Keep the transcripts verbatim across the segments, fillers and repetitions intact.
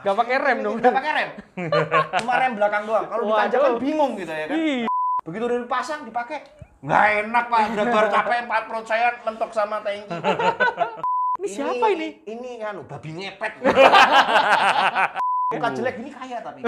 Gak pakai rem dong. Gak pakai rem. Cuma rem belakang doang. Kalau ditanjak kan bingung gitu ya kan. Iyi. Begitu udah dipasang dipakai. Nggak enak Pak, udah baru capek empat perut saya mentok sama tanki. Ini siapa ini? Ini anu babi ngepet. Bukan jelek, ini kaya tapi.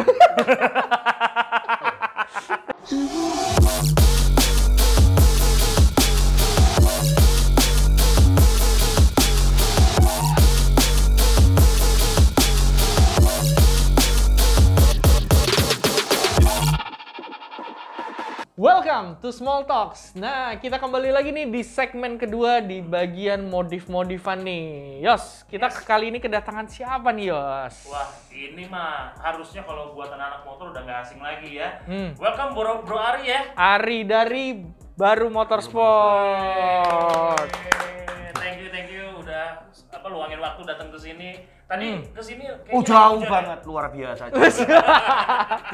Welcome to Small Talks. Nah, kita kembali lagi nih di segmen kedua di bagian modif-modifan nih. Yos, kita yes. kali ini kedatangan siapa nih, Yos? Wah, ini mah harusnya kalau buat anak-anak motor udah nggak asing lagi ya. Hmm. Welcome bro, bro Ari ya. Ari dari Baru Motorsport. Hey, thank you, thank you udah apa luangin waktu datang ke sini. Tadi hmm. ke sini kayaknya oh, jauh banget ya? Luar biasa.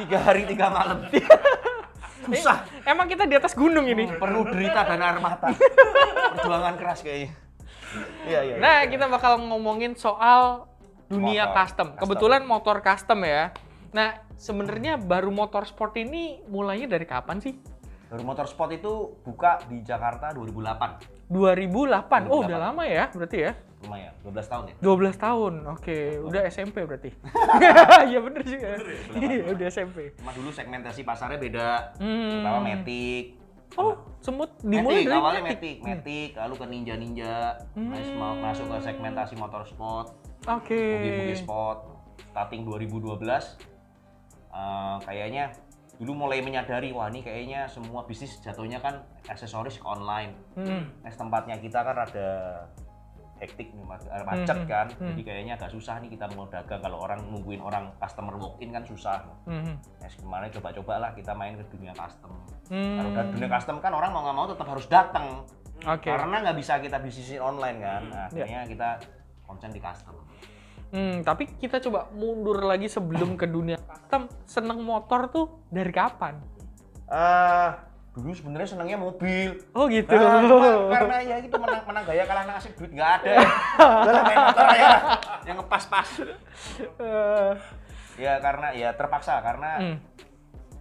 Tiga hari tiga malam. Susah. Emang kita di atas gunung ini. Perlu derita dan air mata. Perjuangan keras kayaknya. Iya, iya. Nah, ya, kita ya. bakal ngomongin soal dunia custom. custom. Kebetulan motor custom ya. Nah, sebenarnya Baru Motorsport ini mulainya dari kapan sih? Baru Motorsport itu buka di Jakarta dua ribu delapan. dua ribu delapan. Oh, dua ribu delapan. Udah lama ya berarti ya? Lumayan, dua belas tahun ya? dua belas tahun, oke. Okay. Udah S M P berarti? Iya bener sih ya? Iya, udah S M P. Cuma dulu segmentasi pasarnya beda. Hmm. Pertama Matic. Oh, semut dimulai dari awalnya Matic. Matic, lalu ke Ninja-Ninja. Hmm. Nah, masuk ke segmentasi motorsport. Oke. Okay. Boogie-boogie sport. Starting dua ribu dua belas. Uh, kayaknya dulu mulai menyadari, wah ini kayaknya semua bisnis jatuhnya kan aksesoris ke online. Hmm. Nah, tempatnya kita kan ada hektik nih, macet kan, hmm. jadi kayaknya agak susah nih kita mau dagang kalau orang nungguin orang customer walk in kan susah. Hmm. Nah kemarin coba-coba lah kita main ke dunia custom. Hmm. Kalau dunia custom kan orang mau nggak mau tetap harus datang, okay. karena nggak bisa kita bisnisin online kan. Nah, akhirnya yeah. kita konsen di custom. Hmm, tapi kita coba mundur lagi sebelum ke dunia custom. Seneng motor tuh dari kapan? Uh, Dulu sebenarnya senangnya mobil. Oh gitu. Nah, cuman, karena ya itu menang, menang gaya kalah nasib, duit nggak ada. Dalam main motor ya, yang ngepas-pas. Uh. Ya karena ya terpaksa karena mm.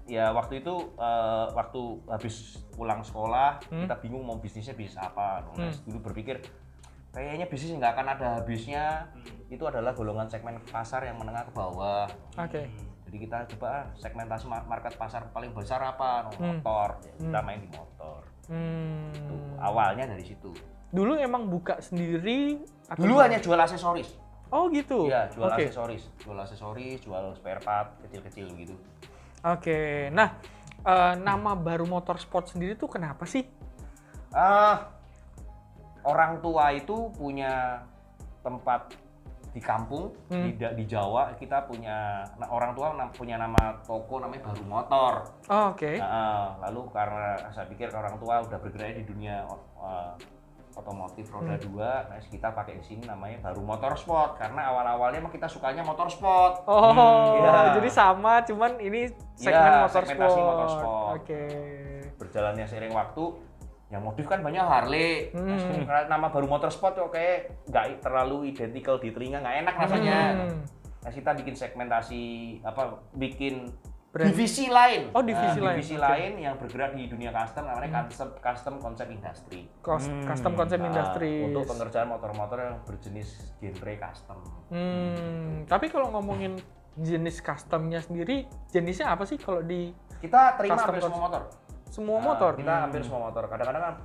ya waktu itu uh, waktu habis pulang sekolah mm. kita bingung mau bisnisnya bisnis apa. Nah, mm. dulu berpikir kayaknya bisnis nggak akan ada habisnya. Mm. Itu adalah golongan segmen pasar yang menengah ke bawah. Oke. Okay. Jadi kita coba segmentasi market pasar paling besar apa? Motor. Hmm. Ya, kita main di motor. Hmm. Itu, awalnya dari situ. Dulu emang buka sendiri? Dulu buka? Hanya jual aksesoris. Oh gitu? Iya, jual okay. aksesoris. Jual aksesoris, jual spare part, kecil-kecil gitu. Oke, okay. nah uh, nama Baru Motorsport sendiri tuh kenapa sih? Uh, orang tua itu punya tempat di kampung, hmm. di, di Jawa kita punya orang tua punya nama toko namanya Baru Motor. Oh, Oke. Okay. Nah, lalu karena saya pikir orang tua udah bergerak di dunia uh, otomotif roda hmm. dua, nah kita pakai di sini namanya Baru Motorsport karena awal-awalnya emang kita sukanya motorsport. Oh, hmm, ya. Jadi sama, cuman ini segmen ya, motorsport. motorsport. Oke. Okay. Berjalannya seiring waktu. Yang modif kan banyak Harley, hmm. nah, nama Baru Motorsport tuh kayak nggak terlalu identical di telinga, nggak enak rasanya. Hmm. Nah, kita bikin segmentasi apa, bikin Brand. divisi lain, oh, divisi, nah, divisi lain okay. yang bergerak di dunia custom, namanya hmm. Custom, Custom Concept Industry. Cost, hmm. Custom Concept nah, Industry. Untuk pengerjaan motor-motor yang berjenis genre custom. Hmm. Hmm. Tapi kalau ngomongin jenis customnya sendiri, jenisnya apa sih kalau di kita terima custom semua motor? Semua motor? Uh, kita hmm. hampir semua motor. Kadang-kadang kan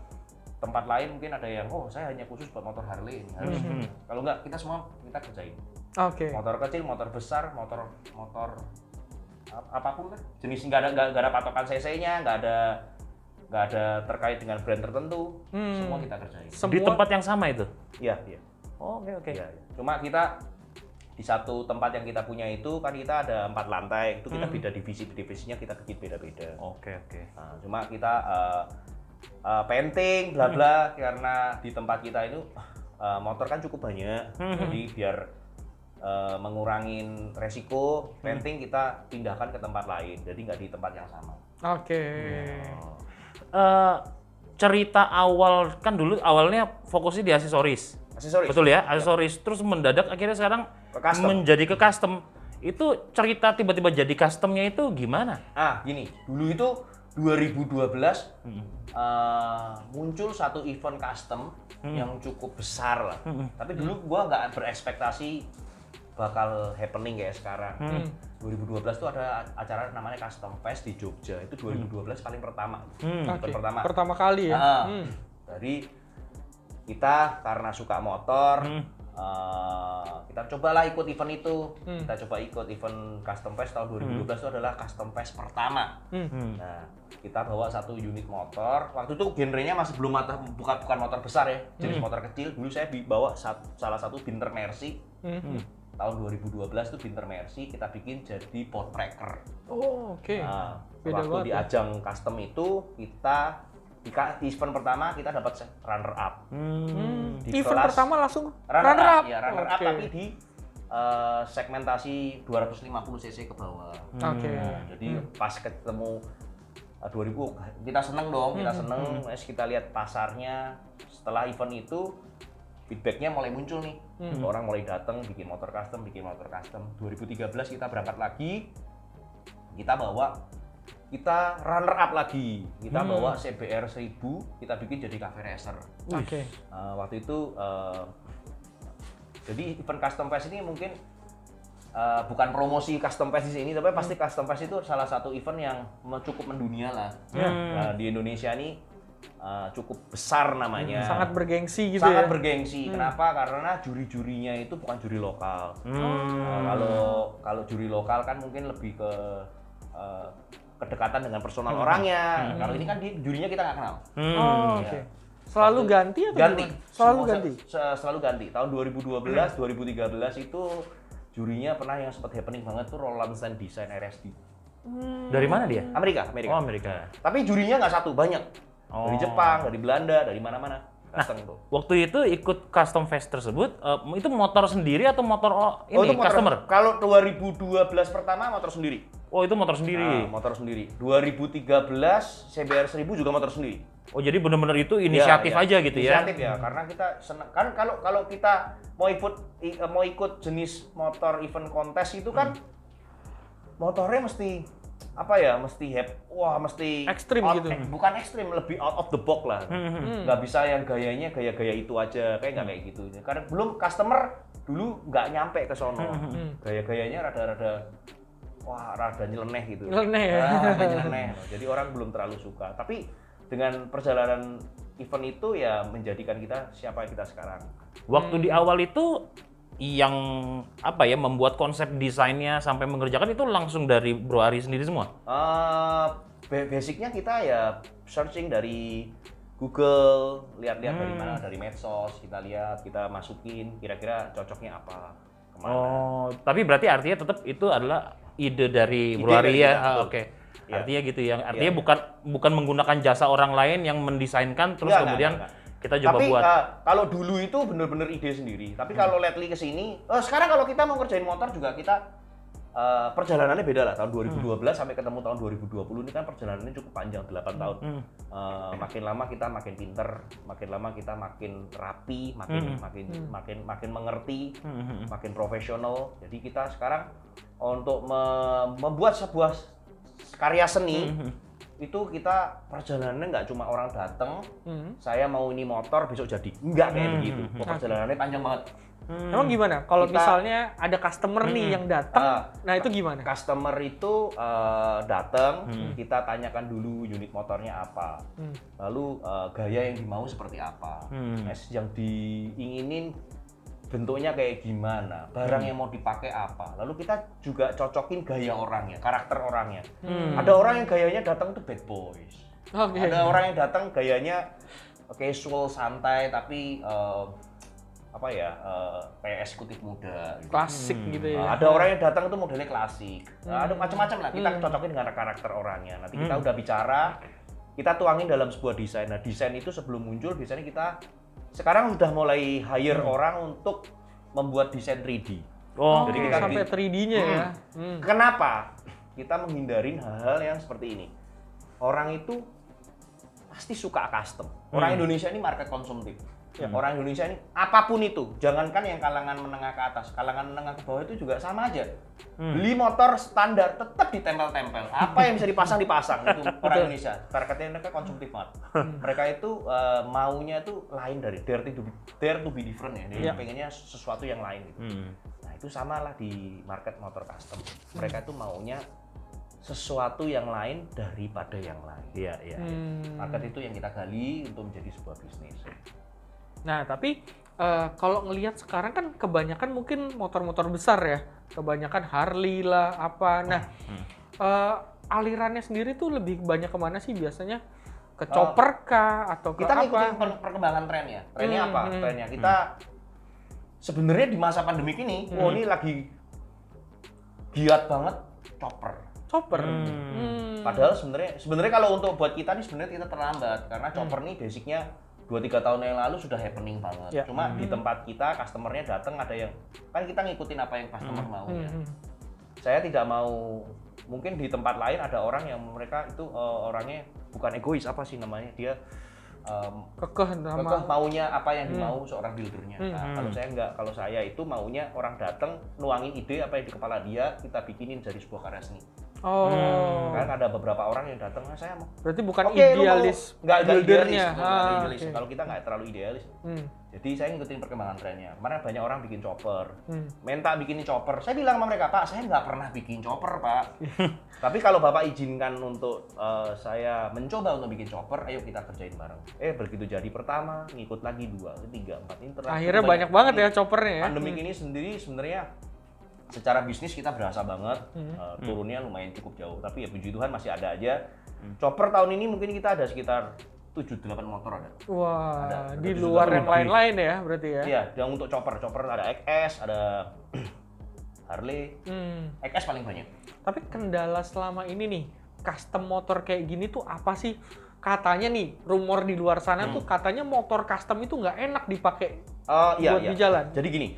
tempat lain mungkin ada yang, oh saya hanya khusus buat motor Harley ini. Harus. Hmm. Kalau enggak, kita semua kita kerjain. Oke. Okay. Motor kecil, motor besar, motor motor ap apapun kan. Jenis nggak ada nggak ada patokan C C-nya, nggak ada nggak ada terkait dengan brand tertentu. Hmm. Semua kita kerjain. Semua... Di tempat yang sama itu? Iya. Iya. Oh, oke okay, oke. Okay. Ya, ya. Cuma kita di satu tempat yang kita punya itu kan kita ada empat lantai, itu kita hmm. beda divisi divisinya kita bikin beda-beda. Oke okay, oke. Okay. Nah, cuma kita uh, uh, painting bla bla hmm. karena di tempat kita itu uh, motor kan cukup banyak, hmm. jadi biar uh, mengurangin resiko painting hmm. kita pindahkan ke tempat lain, jadi nggak di tempat yang sama. Oke. Okay. Hmm. Uh, cerita awal kan dulu awalnya fokusnya di aksesoris. Aksesoris. Betul ya, aksesoris. Ya. Terus mendadak akhirnya sekarang ke menjadi ke custom. Itu cerita tiba-tiba jadi customnya itu gimana? Ah, gini. Dulu itu dua ribu dua belas hmm. uh, muncul satu event custom hmm. yang cukup besar lah. Hmm. Tapi dulu gua nggak berekspektasi bakal happening kayak sekarang. Hmm. dua ribu dua belas tuh ada acara namanya Kustomfest di Jogja. Itu dua ribu dua belas hmm. paling pertama. Hmm. Okay. Pertama. Pertama kali ya. Uh, hmm. Jadi kita karena suka motor, hmm. Uh, kita cobalah ikut event itu. Hmm. Kita coba ikut event Kustomfest tahun dua ribu dua belas hmm. itu adalah Kustomfest pertama. Hmm. Nah, kita bawa satu unit motor. Waktu itu genrenya masih belum mata, bukan bukan motor besar ya, jenis hmm. motor kecil. Dulu saya bawa satu, salah satu Binter Mercy. Hmm. Tahun dua ribu dua belas itu Binter Mercy kita bikin jadi board tracker. Oh, oke. Okay. Nah, waktu di ajang custom itu kita di event pertama kita dapat runner up. Hmm. Di event pertama langsung runner, runner up. up. Ya, runner okay. up tapi di uh, segmentasi dua ratus lima puluh cc ke bawah. Oke. Okay. Nah, jadi hmm. pas ketemu uh, dua ribu kita seneng dong, kita seneng. Hmm. Terus kita lihat pasarnya setelah event itu feedbacknya mulai muncul nih. Hmm. Orang mulai datang bikin motor custom, bikin motor custom. dua ribu tiga belas kita berangkat lagi. Kita bawa kita runner up lagi, kita hmm. bawa C B R seribu, kita bikin jadi cafe racer. Oke. Okay. Uh, waktu itu, uh, jadi event Kustomfest ini mungkin uh, bukan promosi Kustomfest di sini, tapi pasti Kustomfest itu salah satu event yang cukup mendunia lah. Hmm. Nah, di Indonesia ini uh, cukup besar namanya. Hmm, sangat bergengsi gitu. Sangat ya? bergengsi. Hmm. Kenapa? Karena juri-jurinya itu bukan juri lokal. Hmm. Uh, kalau kalau juri lokal kan mungkin lebih ke uh, kedekatan dengan personal hmm. orangnya. Hmm. Kalau ini kan di jurinya kita nggak kenal. Hmm. Oh, ya. Okay. Selalu ganti atau ganti? Gimana? Selalu Semua ganti. Se selalu ganti. Tahun dua ribu dua belas, hmm. dua ribu tiga belas itu jurinya pernah yang sempat happening banget tuh Roland Sands Design R S D. Hmm. Dari mana dia? Amerika, Amerika. Oh, Amerika. Tapi jurinya nggak satu, banyak. Oh. Dari Jepang, dari Belanda, dari mana-mana. Nah, itu. Waktu itu ikut Kustomfest tersebut, uh, itu motor sendiri atau motor oh, ini oh, itu motor, customer? Kalau dua ribu dua belas pertama motor sendiri. Oh, itu motor sendiri. Nah, motor sendiri. dua ribu tiga belas C B R seribu juga motor sendiri. Oh, jadi benar-benar itu inisiatif ya, ya. aja gitu inisiatif ya? Inisiatif ya, hmm. karena kita senang. Kan kalau kalau kita mau ikut mau ikut jenis motor event kontes itu kan hmm. motornya mesti apa ya, mesti hep, wah mesti ekstrim gitu, eh, bukan ekstrim, lebih out of the box lah, hmm. nggak bisa yang gayanya gaya-gaya itu aja, kayak nggak hmm. kayak gitu, karena belum customer dulu nggak nyampe ke sono, hmm. gaya-gayanya rada-rada, wah rada nyeleneh gitu, nyeleneh ya, nah, nyeleneh, jadi orang belum terlalu suka, tapi dengan perjalanan event itu ya menjadikan kita siapa kita sekarang. Waktu hmm. di awal itu yang apa ya membuat konsep desainnya sampai mengerjakan itu langsung dari Bro Ari sendiri semua? Uh, basicnya kita ya searching dari Google, lihat-lihat hmm. dari mana, dari medsos, kita lihat, kita masukin kira-kira cocoknya apa, kemana. Oh, tapi berarti artinya tetap itu adalah ide dari ide Bro Ari ya? Ah, Oke. Okay. Ya. Artinya gitu ya, artinya ya, bukan ya. bukan menggunakan jasa orang lain yang mendesainkan terus ya, kemudian enggak, enggak. kita coba tapi, buat. Uh, kalau dulu itu bener-bener ide sendiri. Tapi kalau hmm. lately kesini, uh, sekarang kalau kita mau ngerjain motor juga kita uh, perjalanannya beda lah. Tahun dua ribu dua belas hmm. sampai ketemu tahun dua ribu dua puluh ini kan perjalanannya cukup panjang, delapan tahun. Hmm. Uh, makin lama kita makin pinter, makin lama kita makin rapi, makin hmm. makin hmm. makin makin mengerti, hmm. makin profesional. Jadi kita sekarang untuk me membuat sebuah karya seni. Hmm. Itu kita perjalanannya nggak cuma orang datang, hmm. saya mau ini motor besok jadi, nggak kayak hmm. begitu. Kok perjalanannya panjang banget. Hmm. Emang gimana? Kalau misalnya ada customer hmm. nih yang datang, uh, nah itu gimana? Customer itu uh, datang, hmm. kita tanyakan dulu unit motornya apa, hmm. lalu uh, gaya yang dimau seperti apa, hmm. yang diinginin bentuknya kayak gimana, barang hmm. yang mau dipakai apa, lalu kita juga cocokin gaya orangnya, karakter orangnya. Hmm. Ada orang yang gayanya datang tuh bad boys, okay. ada orang yang datang gayanya casual santai tapi uh, apa ya uh, kayak eksekutif muda, gitu. Klasik hmm. gitu ya. Ada orang yang datang tuh modelnya klasik, hmm. ada macam-macam lah. Kita hmm. cocokin dengan karakter orangnya. Nanti kita hmm. udah bicara, kita tuangin dalam sebuah desain. Nah, desain itu sebelum muncul biasanya kita sekarang udah mulai hire hmm. orang untuk membuat desain tiga D. Oh, jadi okay. kita sampai tiga D-nya hmm. ya. Hmm. Kenapa? Kita menghindarin hal-hal yang seperti ini. Orang itu pasti suka custom. Orang hmm. Indonesia ini market konsumtif. Ya, hmm. Orang Indonesia ini apapun itu, jangankan yang kalangan menengah ke atas, kalangan menengah ke bawah itu juga sama aja. Hmm. Beli motor standar tetap ditempel-tempel. Apa yang bisa dipasang dipasang itu orang Indonesia. Targetnya mereka konsumtif banget. Mereka itu uh, maunya itu lain dari dare to be, dare to be different ya. Dia yeah. pengennya sesuatu yang lain. Gitu. Hmm. Nah itu samalah di market motor custom. Mereka itu maunya sesuatu yang lain daripada yang lain. Iya iya. Hmm. Market itu yang kita gali untuk menjadi sebuah bisnis. Nah tapi uh, kalau ngelihat sekarang kan kebanyakan mungkin motor-motor besar ya, kebanyakan Harley lah apa. Nah hmm. uh, alirannya sendiri tuh lebih banyak kemana sih biasanya? Ke uh, chopper kah atau ke kita apa? Kita ngikutin per perkembangan tren ya. Trennya hmm, apa? Hmm, trennya kita hmm. sebenarnya di masa pandemik ini, hmm. oh ini lagi giat banget chopper. Chopper. Hmm. Hmm. Padahal sebenarnya sebenarnya kalau untuk buat kita nih sebenarnya kita terlambat karena chopper hmm. nih basicnya dua tiga tahun yang lalu sudah happening banget. Ya. Cuma hmm. di tempat kita customernya datang ada yang kan kita ngikutin apa yang customer hmm. mau ya. Hmm. Saya tidak mau mungkin di tempat lain ada orang yang mereka itu uh, orangnya bukan egois apa sih namanya dia um, kekeh kekeh maunya apa yang dimau hmm. seorang buildernya. Hmm. Nah, kalau saya enggak, kalau saya itu maunya orang datang nuangin ide apa yang di kepala dia kita bikinin jadi sebuah karya seni. Oh. Hmm. Kan ada beberapa orang yang datang, nah, saya mau. Berarti bukan okay, idealis, nggak buildernya. Ah, okay. Kalau kita nggak terlalu idealis. Hmm. Jadi saya ngikutin perkembangan trennya. Kemarin banyak orang bikin chopper, hmm. minta bikinin chopper. Saya bilang sama mereka, Pak, saya nggak pernah bikin chopper, Pak. Tapi kalau Bapak izinkan untuk uh, saya mencoba untuk bikin chopper, ayo kita kerjain bareng. Eh begitu jadi pertama, ngikut lagi dua, ketiga, empat, ini terakhir. Akhirnya banyak, banyak banget ya choppernya. Ya. Pandemi hmm. ini sendiri sebenarnya. Secara bisnis kita berasa banget, hmm. uh, turunnya lumayan cukup jauh. Tapi ya puji Tuhan masih ada aja. Hmm. Chopper tahun ini mungkin kita ada sekitar tujuh delapan motor ada. Wah, ada, ada di luar yang lain-lain ya berarti ya? Iya, yang untuk chopper. Chopper ada X S, ada Harley, hmm. X S paling banyak. Tapi kendala selama ini nih, custom motor kayak gini tuh apa sih? Katanya nih, rumor di luar sana hmm. tuh katanya motor custom itu nggak enak dipakai uh, iya, buat iya. di jalan. Jadi gini,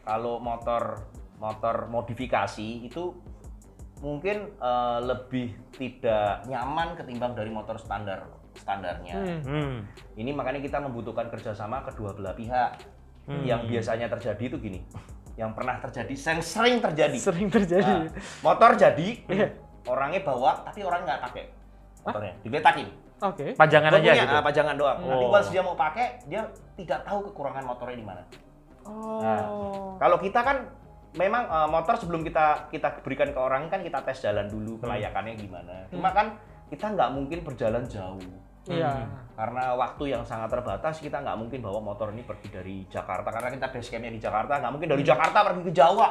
kalau motor motor modifikasi itu mungkin uh, lebih tidak nyaman ketimbang dari motor standar standarnya. Hmm. Ini makanya kita membutuhkan kerjasama kedua belah pihak. Hmm. Yang biasanya terjadi itu gini, yang pernah terjadi, yang sering terjadi. Sering terjadi. Nah, motor jadi, orangnya bawa, tapi orang nggak pakai motornya, dipetakin. Oke. Okay. Pajangan aja gitu. Uh, pajangan doang. Oh. Nanti once dia mau pakai, dia tidak tahu kekurangan motornya di mana. Oh. Nah, kalau kita kan memang uh, motor sebelum kita kita berikan ke orang kan kita tes jalan dulu kelayakannya gimana. Cuma kan kita nggak mungkin berjalan jauh. Iya. Hmm. Karena waktu yang sangat terbatas kita nggak mungkin bawa motor ini pergi dari Jakarta karena kita base campnya di Jakarta nggak mungkin dari Jakarta pergi ke Jawa.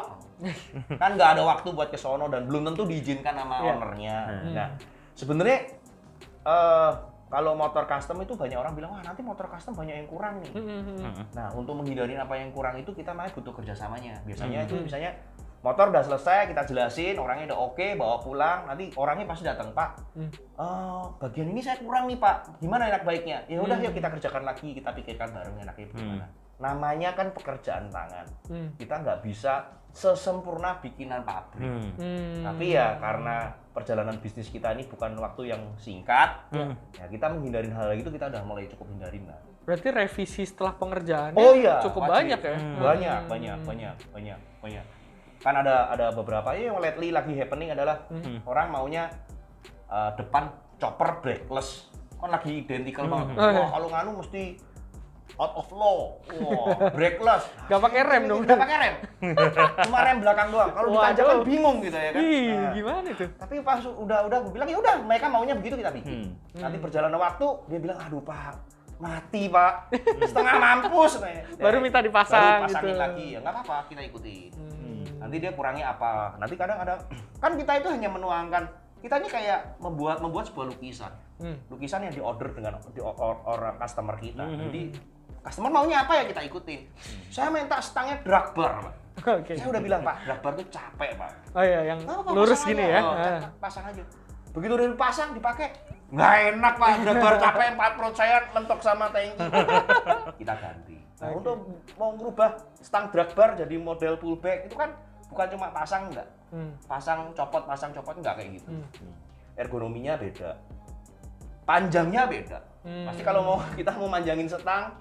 Kan nggak ada waktu buat ke sono dan belum tentu diizinkan sama yeah. ownernya. Hmm. Nah sebenarnya uh, kalau motor custom itu banyak orang bilang, wah nanti motor custom banyak yang kurang nih. Mm-hmm. Nah untuk menghindari apa yang kurang itu kita malah butuh kerjasamanya. Biasanya mm-hmm. itu misalnya motor udah selesai, kita jelasin, orangnya udah oke, okay, bawa pulang. Nanti orangnya pasti datang, Pak, mm. oh, bagian ini saya kurang nih Pak, gimana enak baiknya? Ya udah mm-hmm. yuk kita kerjakan lagi, kita pikirkan bareng enaknya bagaimana. Mm. Namanya kan pekerjaan tangan, mm. kita nggak bisa sesempurna bikinan pabrik. Mm. Tapi ya karena perjalanan bisnis kita ini bukan waktu yang singkat. Hmm. Ya kita menghindarin hal itu kita udah mulai cukup hindarin lah. Berarti revisi setelah pengerjaannya oh, iya, cukup wajib. banyak ya? Hmm. Banyak, banyak, banyak, banyak, banyak. Kan ada ada beberapa ya yang lately lagi happening adalah hmm. orang maunya uh, depan chopper brakeless. Kan lagi identical banget. Hmm. Wah, oh, kalau nganu mesti out of law, wow, brakeless. Gak pakai rem dong? Gak pakai rem, cuma rem belakang doang. Kalau ditanjak kan bingung gitu ya kan? Ih, nah, gimana itu? Tapi pas udah udah gue bilang ya udah, mereka maunya begitu kita bikin. Hmm. Nanti perjalanan waktu dia bilang aduh Pak, mati Pak, setengah mampus. Nah, baru minta dipasang. Baru pasangin gitu. Lagi ya nggak apa-apa, kita ikutin. Hmm. Nanti dia kurangnya apa? Nanti kadang ada kan kita itu hanya menuangkan. Kita ini kayak membuat membuat sebuah lukisan, hmm. lukisan yang diorder dengan di orang customer kita. Hmm. Jadi customer maunya apa ya kita ikutin. Hmm. Saya minta stangnya drag bar, Pak. Okay. Saya udah bilang Pak, drag bar tuh capek Pak. Oh iya, yang nah, lurus gini aja. Ya. Oh, ah. Pasang aja. Begitu udah dipasang, dipakai, nggak enak Pak. Drag bar capek, empat perut saya mentok sama tangki. Kita ganti. Nah, okay. Untuk mau ngerubah stang drag bar jadi model pullback itu kan bukan cuma pasang enggak. Hmm. Pasang copot, pasang copot nggak kayak gitu. Hmm. Ergonominya beda, panjangnya beda. Hmm. Pasti kalau mau kita mau manjangin setang,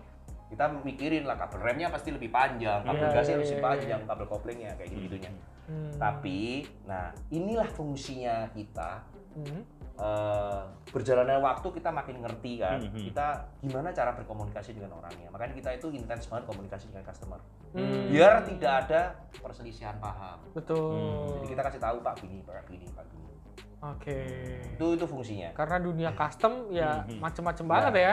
kita mikirin lah kabel remnya pasti lebih panjang, kabel yeah, gasnya yeah, harus lebih panjang, yeah, kabel koplingnya kayak gitu-gitunya. Hmm. Tapi, nah inilah fungsinya kita. Hmm. Uh, berjalannya waktu kita makin ngerti kan, hmm. kita gimana cara berkomunikasi dengan orangnya. Makanya kita itu intens banget komunikasi dengan customer. Hmm. Biar tidak ada perselisihan paham. Betul. Hmm. Jadi kita kasih tahu Pak gini, Pak gini, Pak gini. Oke. Okay. Itu itu fungsinya. Karena dunia custom ya hmm. macam-macam hmm. banget ya.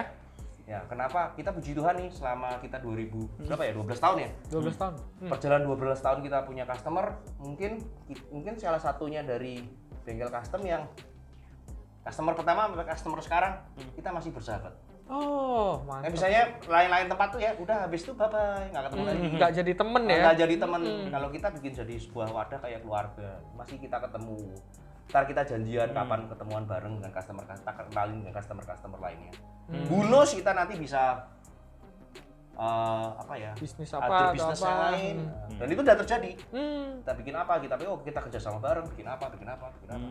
Ya, kenapa kita puji Tuhan nih selama kita dua ribu berapa ya? dua belas tahun ya? dua belas tahun. Hmm. Perjalanan dua belas tahun kita punya customer, mungkin mungkin salah satunya dari bengkel custom yang customer pertama sampai customer sekarang kita masih bersahabat. Oh, mantap. Misalnya lain-lain tempat tuh ya, udah habis tuh bye bye, nggak ketemu hmm. lagi. Nggak jadi temen ya? Nggak jadi temen. Hmm. Kalau kita bikin jadi sebuah wadah kayak keluarga, masih kita ketemu. Ntar kita janjian hmm. kapan ketemuan bareng dengan customer, kita kenalin dengan customer-customer lainnya. Hmm. Bulus kita nanti bisa uh, apa ya? Bisnis apa? Bisnis lain. Hmm. Dan itu udah terjadi. Hmm. Kita bikin apa? Kita oh kita kerja sama bareng. Bikin apa? Bikin apa? Bikin apa?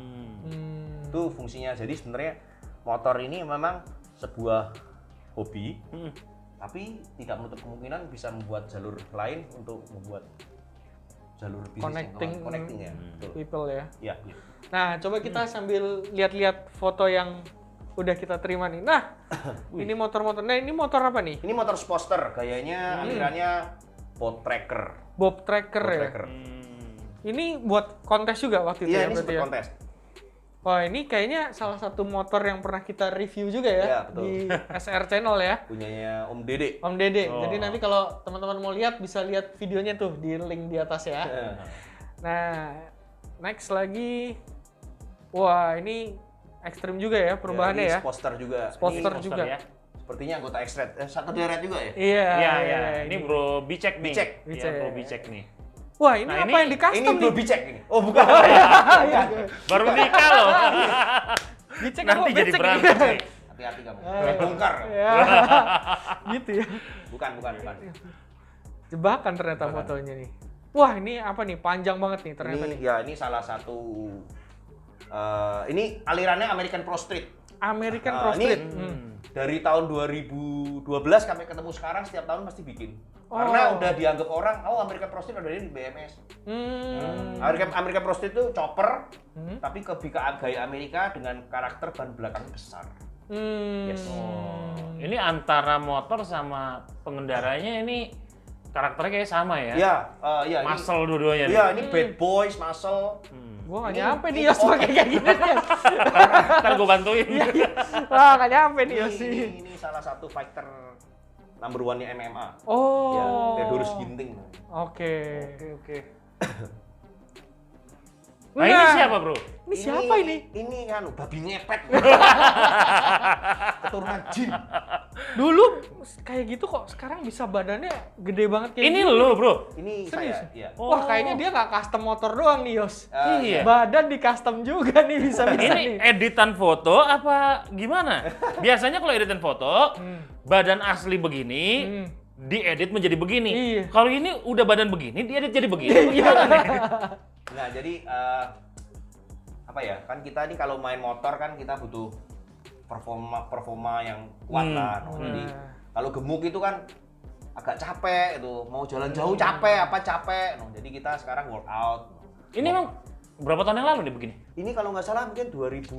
Hmm. Itu fungsinya. Jadi sebenarnya motor ini memang sebuah hobi, hmm. tapi tidak menutup kemungkinan bisa membuat jalur lain untuk membuat jalur connecting, yang connecting ya, betul. People ya. Ya, ya. Nah, coba kita hmm. sambil lihat-lihat foto yang udah kita terima nih. Nah, ini motor-motor. Nah, ini motor apa nih? Ini motor Sportster, gayanya hmm. alirannya bob tracker. Bob tracker, bob tracker. Ya. Hmm. Ini buat kontes juga waktu itu ya, ya ini ya? Kontes. Wah, ini kayaknya salah satu motor yang pernah kita review juga ya, ya betul. Di S R Channel ya. Punyanya Om Dede. Om Dede. Oh. Jadi nanti kalau teman-teman mau lihat bisa lihat videonya tuh di link di atas ya. Yeah. Nah, next lagi. Wah, ini ekstrim juga ya perubahannya ya. Ini Sportster juga. Sportster juga. Ya. Sepertinya anggota X-Red. Eh, satu deret juga ya? Iya, iya, iya. Ini Bro Bicek nih. Bicek. Iya, Bro Bicek nih. Wah, ini nah, apa ini, yang di custom ini nih? Ini Bicek ini. Oh, bukan. Oh, ya. Bukan. Baru nikah loh. Bicek nanti jadi berantem nih. Hati-hati kamu. Bongkar. Ya. Gitu ya. Bukan, bukan, bukan. Jebakan ternyata bukan. Fotonya nih. Wah, ini apa nih? Panjang banget nih ternyata ini, nih. Ya, ini salah satu uh, ini alirannya American Pro Street. American uh, Pro Street. Ini, hmm. dari tahun dua ribu dua belas sampai ketemu sekarang setiap tahun pasti bikin. Oh. Karena udah dianggap orang, oh American Pro Street ada di B M S. Hmm. Nah, American, American Pro Street itu chopper, hmm. tapi ke gaya Amerika dengan karakter ban belakang besar. Hmm. Yes. Oh. Ini antara motor sama pengendaranya ini karakternya kayak sama ya? Iya. Uh, ya, muscle dua-duanya. Iya, ini bad boys, muscle. Hmm. Gua nggak nyampe nih Yos pakai kayak gini. Ntar gua bantuin. Iya, iya. Wah, nggak nyampe nih Yos. Ini, ini, ini salah satu fighter number one-nya M M A. Oh. Ya, Theodorus Ginting. Oke. Okay. Oke, okay, oke. Okay. Nah, nah, ini siapa, Bro? Ini, ini siapa ini? Ini anu babi ngepet. Keturunan jin. Dulu kayak gitu kok, sekarang bisa badannya gede banget kayak ini. Ini lo, Bro. Ini serius. Saya, iya. Wah, kayaknya dia nggak custom motor doang nih, Yos. Uh, iya. Badan di custom juga nih bisa-bisa. Ini editan foto apa gimana? Biasanya kalau editan foto, hmm. badan asli begini, hmm. diedit menjadi begini. Iya. Kalau ini udah badan begini, diedit jadi begini. Iya. Nah, jadi uh, apa ya? Kan kita ini kalau main motor kan kita butuh performa performa yang kuat lah. Hmm. Nah, jadi kalau gemuk itu kan agak capek itu, mau jalan jauh capek, apa capek. Nah, jadi kita sekarang workout. Ini emang berapa tahun yang lalu nih begini? Ini kalau nggak salah mungkin dua ribu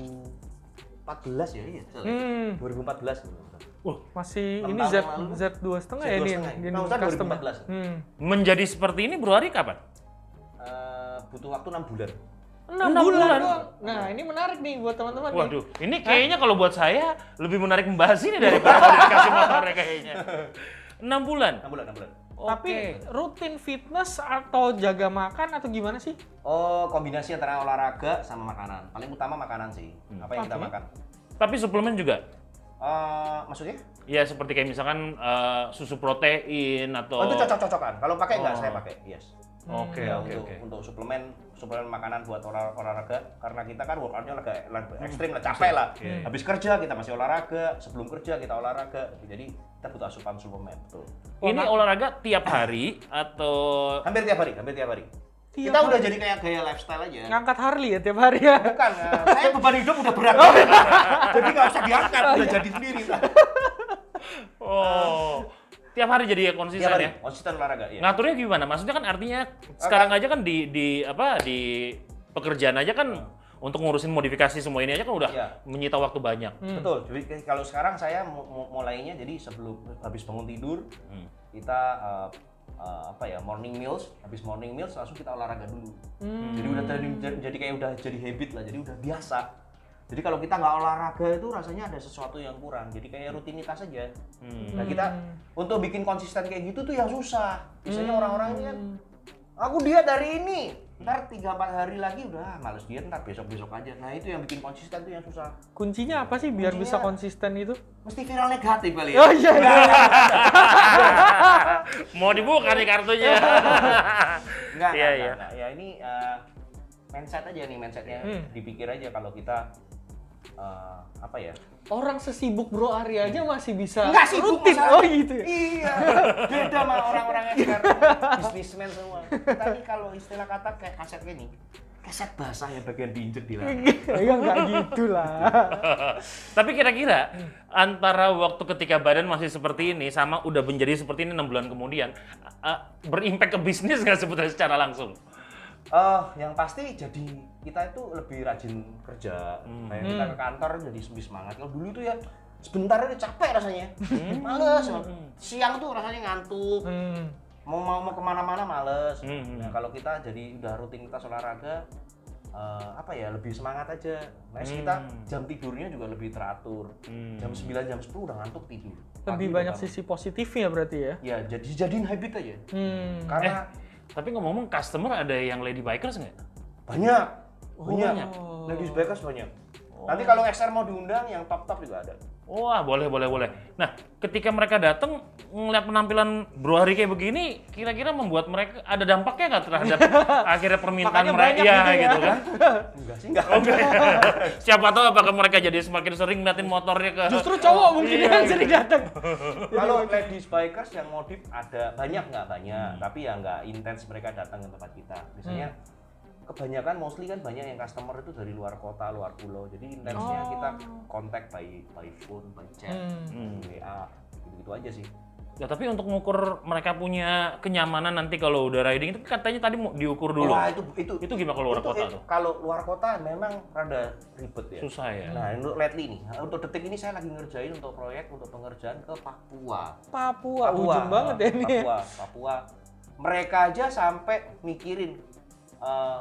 empat belas ya, iya. Hmm. dua ribu empat belas. Wah, masih ini Z Z dua setengah ya ini. Nah, dua ribu empat belas. Hmm. Menjadi seperti ini Bro Ari kapan? Uh, butuh waktu enam bulan. enam bulan. Nah, ini menarik nih buat teman-teman. Waduh, nih. Ini kayaknya kalau buat saya lebih menarik membahas ini daripada dikasih motornya kayaknya. enam bulan. enam bulan, enam bulan. Okay. Tapi rutin fitness atau jaga makan atau gimana sih? Oh, kombinasi antara olahraga sama makanan. Paling utama makanan sih. Hmm. Apa yang okay. kita makan. Tapi suplemen juga? Uh, maksudnya? Ya, seperti kayak misalkan uh, susu protein atau... Oh, itu cocok-cocokan. Kalau pakai enggak, oh. saya pakai. Yes. Oke, okay, ya, oke, okay, untuk, okay. untuk suplemen, suplemen makanan buat olah, olahraga, karena kita kan workoutnya agak ekstrim, hmm. capek lah. Okay. Habis kerja kita masih olahraga, sebelum kerja kita olahraga, jadi kita butuh asupan suplemen. Betul. Ini oh, olahraga tiap hari atau? Hampir tiap hari, hampir tiap hari. Tiap kita hari. Udah jadi kayak gaya lifestyle aja. Ngangkat Harley ya tiap hari ya? Bukan, uh, saya beban hidup udah berat, oh. jadi nggak usah diangkat, udah jadi sendiri. Nah. Oh. Tiap hari jadi ya konsisten tiap hari. Ya? Konsisten olahraga, iya. Ngaturnya gimana? Maksudnya kan artinya okay. sekarang aja kan di, di apa di pekerjaan aja kan hmm. untuk ngurusin modifikasi semua ini aja kan udah yeah. menyita waktu banyak. Hmm. Betul. Jadi kalau sekarang saya mulainya jadi sebelum habis bangun tidur hmm. kita uh, Uh, apa ya morning meals, habis morning meals langsung kita olahraga dulu. Hmm. Jadi udah jadi, jadi kayak udah jadi habit lah, jadi udah biasa. Jadi kalau kita nggak olahraga itu rasanya ada sesuatu yang kurang. Jadi kayak rutinitas aja. Hmm. Nah kita untuk bikin konsisten kayak gitu tuh yang susah. Biasanya hmm. orang-orangnya, aku diet dari ini, ntar tiga empat hari lagi udah males diet, ntar besok besok aja. Nah itu yang bikin konsisten tuh yang susah. Kuncinya apa sih biar Kuncinya bisa konsisten itu? Mesti viral negatif kali ya. Oh iya. iya. Mau dibuka nih kartunya. Enggak, iya, enggak, iya. enggak. Ya ini uh, mindset aja nih, mindsetnya hmm. dipikir aja kalau kita uh, apa ya? Orang sesibuk Bro Arya aja masih bisa enggak sibuk rutin. Masalah. Oh gitu ya? Iya. Beda sama orang-orang yang sekarang bisnismen semua. Kita nih kalau istilah kata kayak kaset gini. Kaset basah yang bagian diinjek di lahan. Ya enggak gitu lah. Tapi kira-kira antara waktu ketika badan masih seperti ini sama udah menjadi seperti ini enam bulan kemudian uh, berimpact ke bisnis nggak sebetulnya secara langsung? Uh, yang pasti jadi kita itu lebih rajin kerja. Hmm. Kayak kita ke kantor jadi lebih semangat. Kalau dulu tuh ya sebentar aja capek rasanya. Hmm. Males. Hmm. Siang tuh rasanya ngantuk. Hmm. mau mau mau kemana-mana males. Hmm, nah, hmm. Kalau kita jadi udah rutinitas olahraga, uh, apa ya lebih semangat aja. Nah hmm. kita jam tidurnya juga lebih teratur. Hmm. jam sembilan jam sepuluh udah ngantuk tidur. Lebih Pagi banyak kita... sisi positifnya berarti ya? Ya jadi jadiin habit aja. Hmm. Karena eh, tapi ngomong-ngomong customer ada yang lady bikers nggak? Banyak. Oh, banyak. Banyak. Lady bikers banyak. Oh. Nanti kalau X R mau diundang yang top-top juga ada. Wah, boleh, boleh, boleh. Nah, ketika mereka datang ngeliat penampilan Bro Hari kayak begini, kira-kira membuat mereka ada dampaknya nggak terhadap akhirnya permintaan mereka ya, gitu, gitu kan? Enggak sih, enggak. Okay. Siapa tahu apakah mereka jadi semakin sering ngeliatin motornya ke... Justru cowok oh, mungkin iya, yang gitu. Sering datang. Kalau ladies bikers yang modif ada banyak nggak? Banyak, hmm. tapi ya nggak intens mereka datang ke tempat kita. Biasanya hmm. kebanyakan mostly kan banyak yang customer itu dari luar kota, luar pulau. Jadi intensnya oh. kita kontak by, by phone, by chat, hmm. W A, gitu-gitu aja sih. Ya tapi untuk mengukur mereka punya kenyamanan nanti kalau udah riding itu katanya tadi mau diukur dulu. Wah, itu itu itu gimana kalau luar itu, kota itu, tuh? Kalau luar kota memang rada ribet ya. Susah ya. Nah, untuk lately nih, untuk detik ini saya lagi ngerjain untuk proyek untuk pengerjaan ke Papua. Papua, Papua. Ujung banget ya ini. Papua, Papua. Mereka aja sampai mikirin uh,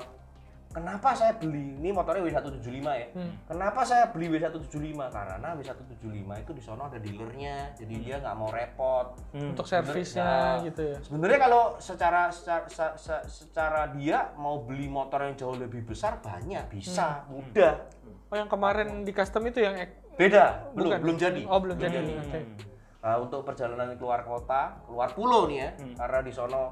kenapa saya beli, ini motornya W seratus tujuh puluh lima ya, hmm. kenapa saya beli W seratus tujuh puluh lima? Karena W seratus tujuh puluh lima itu di sono ada dealernya, jadi hmm. dia nggak mau repot. Hmm. Untuk servisnya gitu ya? Sebenarnya kalau secara, secara, secara, secara dia mau beli motor yang jauh lebih besar, banyak, bisa, hmm. mudah. Oh yang kemarin di custom itu yang... Beda, belum, belum jadi. Oh belum, belum jadi, jadi. Okay. Nah, untuk perjalanan keluar kota, keluar pulau nih ya, hmm. karena di sono